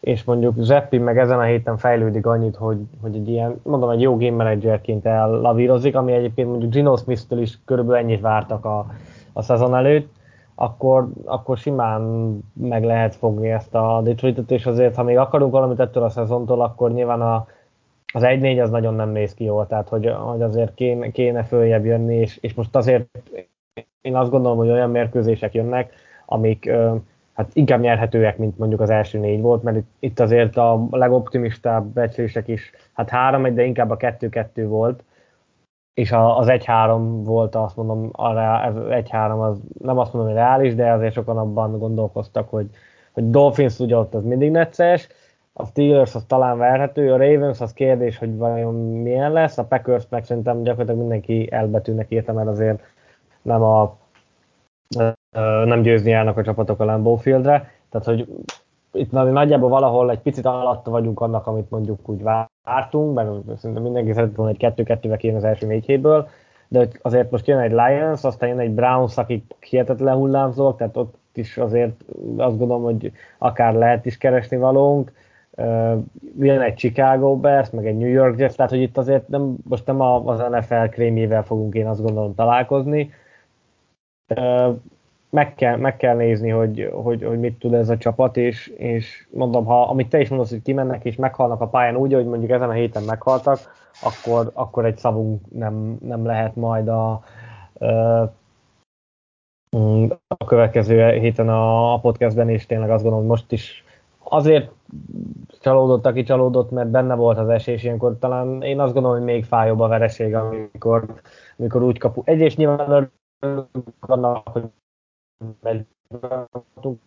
és mondjuk Zappén meg ezen a héten fejlődik annyit, hogy egy ilyen, mondom, egy jó game managerként ellavírozik, ami egyébként mondjuk Geno Smith-től is körülbelül ennyit vártak a szezon előtt, akkor simán meg lehet fogni ezt a Detroitot, és azért, ha még akarunk valamit ettől a szezontól, akkor nyilván az 1-4 az nagyon nem néz ki jól, tehát hogy azért kéne följebb jönni, és most azért én azt gondolom, hogy olyan mérkőzések jönnek, amik hát inkább nyerhetőek, mint mondjuk az első 4 volt, mert itt azért a legoptimistább becslések is, hát 3-1, de inkább a 2-2 volt, és az 1-3 volt, azt mondom, az 1-3 az, nem azt mondom, hogy reális, de azért sokan abban gondolkoztak, hogy Dolphins ugye ott az mindig necces, a Steelers az talán verhető, a Ravens az kérdés, hogy vajon milyen lesz, a Packers meg szerintem gyakorlatilag mindenki elbetűnek írta, mert azért nem győzni állnak a csapatok a Lambeau Fieldre, tehát hogy itt nagyjából valahol egy picit alatta vagyunk annak, amit mondjuk úgy vártunk, mert szerintem mindenki szeretett volna egy 2-2-vel kijön az első 4 hétből, de azért most jön egy Lions, aztán jön egy Browns, akik hihetetlen hullámzók, tehát ott is azért azt gondolom, hogy akár lehet is keresni valónk, jön egy Chicago Bears, meg egy New York Jets, tehát hogy itt azért most nem az NFL krémjével fogunk én azt gondolom találkozni, meg kell nézni, hogy mit tud ez a csapat, és mondom, ha amit te is mondasz, hogy kimennek és meghalnak a pályán úgy, hogy mondjuk ezen a héten meghaltak, akkor egy szavunk nem lehet majd a következő héten a podcastben, és tényleg azt gondolom, hogy most is azért csalódott, aki csalódott, mert benne volt az esély, és ilyenkor talán én azt gondolom, hogy még fájóbb a vereség, amikor úgy kapunk. Egyrészt nyilván örülünk annak, hogy megváltunk,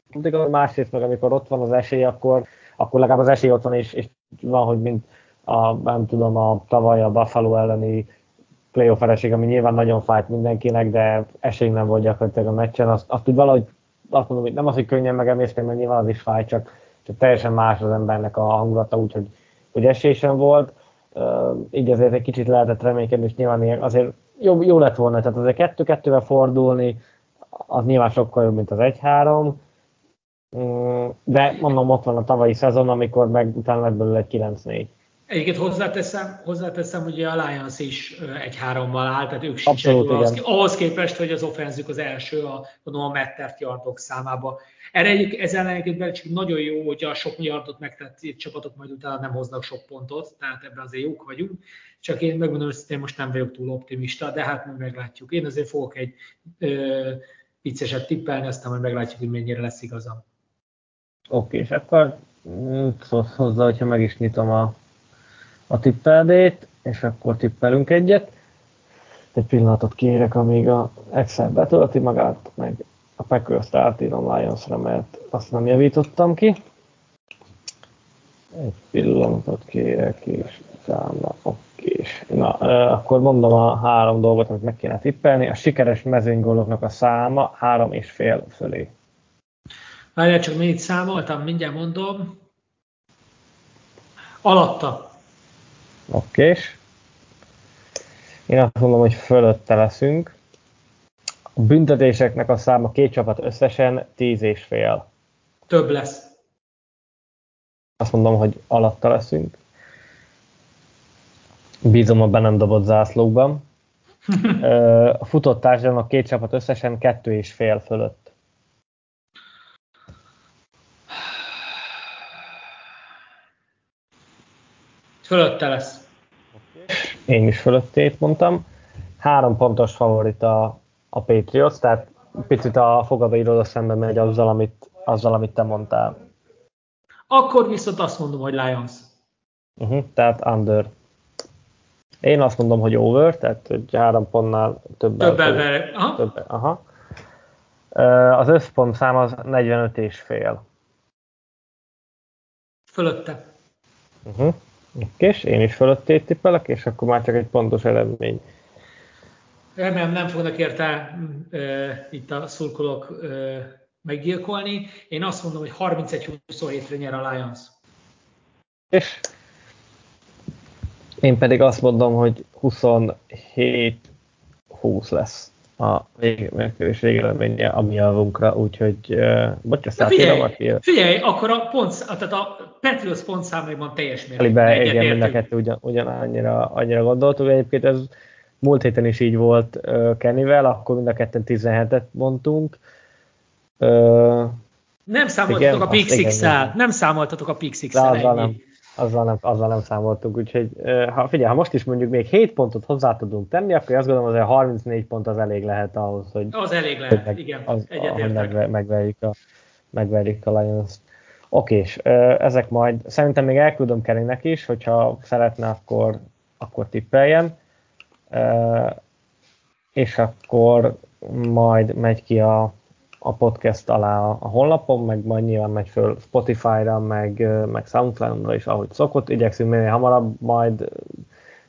másrészt meg amikor ott van az esély, akkor legalább az esély ott van, és van, hogy mint a tavaly a Buffalo elleni playoff vereség, ami nyilván nagyon fájt mindenkinek, de esély nem volt gyakorlatilag a meccsen, azt úgy valahogy azt mondom, hogy nem az, hogy könnyen megemésztem, mert nyilván az is fáj, csak teljesen más az embernek a hangulata, úgyhogy hogy esély sem volt, így azért egy kicsit lehetett reménykedni, és nyilván azért jó lett volna, tehát azért 2-2-re fordulni, az nyilván sokkal jobb, mint az 1-3, de mondom, ott van a tavalyi szezon, amikor meg utána lett belőle egy 9-4. Egyébként hozzáteszem, hogy a Lions is 1-3-mal áll, tehát ők sincs ahhoz képest, hogy az offenzük az első, a mettert yardok számába. Ezzel egyébként nagyon jó, hogy a sok yardot megtett csapatok majd utána nem hoznak sok pontot, tehát ebben azért jók vagyunk. Csak én megmondom, hogy én most nem vagyok túl optimista, de hát majd meglátjuk. Én azért fogok egy vicceset tippelni, aztán majd meglátjuk, hogy mennyire lesz igazam. Oké, és akkor hozzá, hogyha meg is nyitom a tippeldét, és akkor tippelünk egyet. Egy pillanatot kérek, amíg a Excel betölti magát, meg a Packers-t átírom Lions-ra, mert azt nem javítottam ki. Egy pillanatot kérek, és utána okés. Na, akkor mondom a három dolgot, amit meg kéne tippelni. A sikeres mezőnygóloknak a száma 3,5 fölé. Várjál, csak még itt számoltam, mindjárt mondom. Alatta. Okés. Én azt mondom, hogy fölötte leszünk. A büntetéseknek a száma két csapat összesen 10,5. Több lesz. Azt mondom, hogy alatta leszünk. Bízom a be nem dobott zászlókban. A futott társadalomnak két csapat összesen 2,5 fölött. Fölötte lesz. Én is fölöttét mondtam. 3 pontos favorit a Patriots, tehát picit a fogadóiroda szembe megy azzal, amit te mondtál. Akkor viszont azt mondom, hogy Lions. Tehát under. Én azt mondom, hogy over, tehát 3 pontnál többel. Aha. Az összpont szám az 45,5. Fölötte. És én is fölöttét tippelek, és akkor már csak egy pontos eredmény. Remélem nem fognak érte itt a szurkolók meggyilkolni. Én azt mondom, hogy 31-27-re nyer a Lions. És én pedig azt mondom, hogy 27-20 lesz a mérkőzés végeredménye a mi javunkra, úgyhogy bocsánat, figyelj, akkor a Patriots pontszámaiban teljes mértékben egyetértünk. Igen, annyira gondoltuk, egyébként ez múlt héten is így volt Kennyvel, akkor mind a ketten 17-et mondtunk. Nem számoltatok igen, a PXX-el, nem számoltatok a PXX-el ennyi. Azzal nem számoltunk, úgyhogy ha most is mondjuk még 7 pontot hozzá tudunk tenni, akkor azt gondolom, azért 34 pont az elég lehet ahhoz, hogy... Az elég lehet, igen, egyetértek. Megverjük a Lions-t. Okés, ezek majd, szerintem még elküldöm Kennynek is, hogyha szeretne, akkor tippeljen. És akkor majd megy ki a podcast alá a honlapon, meg majd nyilván megy föl Spotify-ra, meg SoundCloud-ra is, ahogy szokott. Igyekszünk minél hamarabb, majd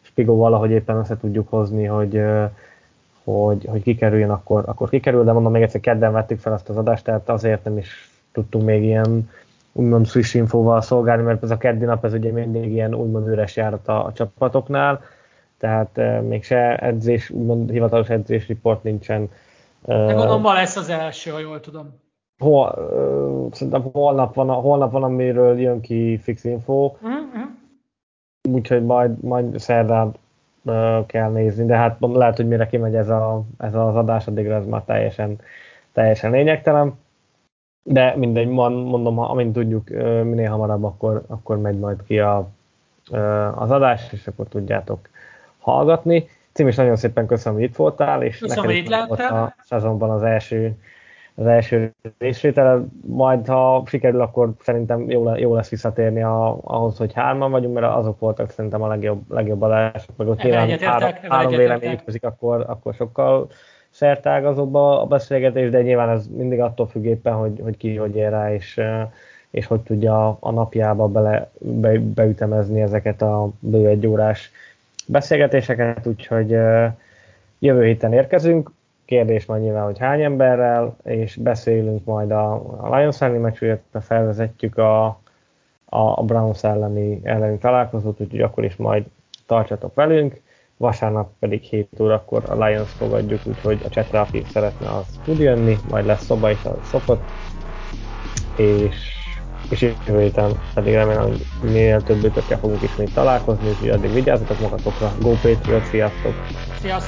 Spigó valahogy éppen össze tudjuk hozni, hogy kikerüljön, akkor kikerül, de mondom, még egyszer kedden vettük fel ezt az adást, tehát azért nem is tudtunk még ilyen úgymond friss infóval szolgálni, mert ez a keddi nap, ez ugye mindig ilyen úgymond üres járat a csapatoknál, tehát még se edzés, úgymond hivatalos edzésriport nincsen. De gondolom, ma lesz az első, ha jól tudom. Szerintem holnap van, amiről jön ki fix info. Úgyhogy majd szerdán kell nézni, de hát lehet, hogy mire kimegy ez az adás, addigra ez már teljesen lényegtelen. De mindegy, mondom, amint tudjuk minél hamarabb, akkor megy majd ki az adás, és akkor tudjátok hallgatni. Cím is nagyon szépen köszönöm, hogy itt voltál, és neked itt volt a szezonban az első részvétel. Majd, ha sikerül, akkor szerintem jó lesz visszatérni ahhoz, hogy 3-an vagyunk, mert azok voltak szerintem a legjobb adások, meg ott nyilván 3 vélemény ütközik, akkor sokkal szertágazóbb a beszélgetés, de nyilván ez mindig attól függ éppen, hogy ki hogy ér rá, és hogy tudja a napjába beütemezni ezeket a bő egy órás beszélgetéseket, úgyhogy jövő héten érkezünk. Kérdés majd nyilván, hogy hány emberrel, és beszélünk majd a Lions elleni meccsről, felvezetjük a Browns elleni találkozót, úgyhogy akkor is majd tartsatok velünk. Vasárnap pedig 7 órakor a Lions fogadjuk, úgyhogy a csetre, aki szeretne, az tud jönni, majd lesz szoba is, ahogy szokott. És jövő héten pedig remélem, hogy minél többütökkel fogunk ismét találkozni, úgyhogy addig vigyázzatok magatokra. Go Patriots, sziasztok! Sziasztok!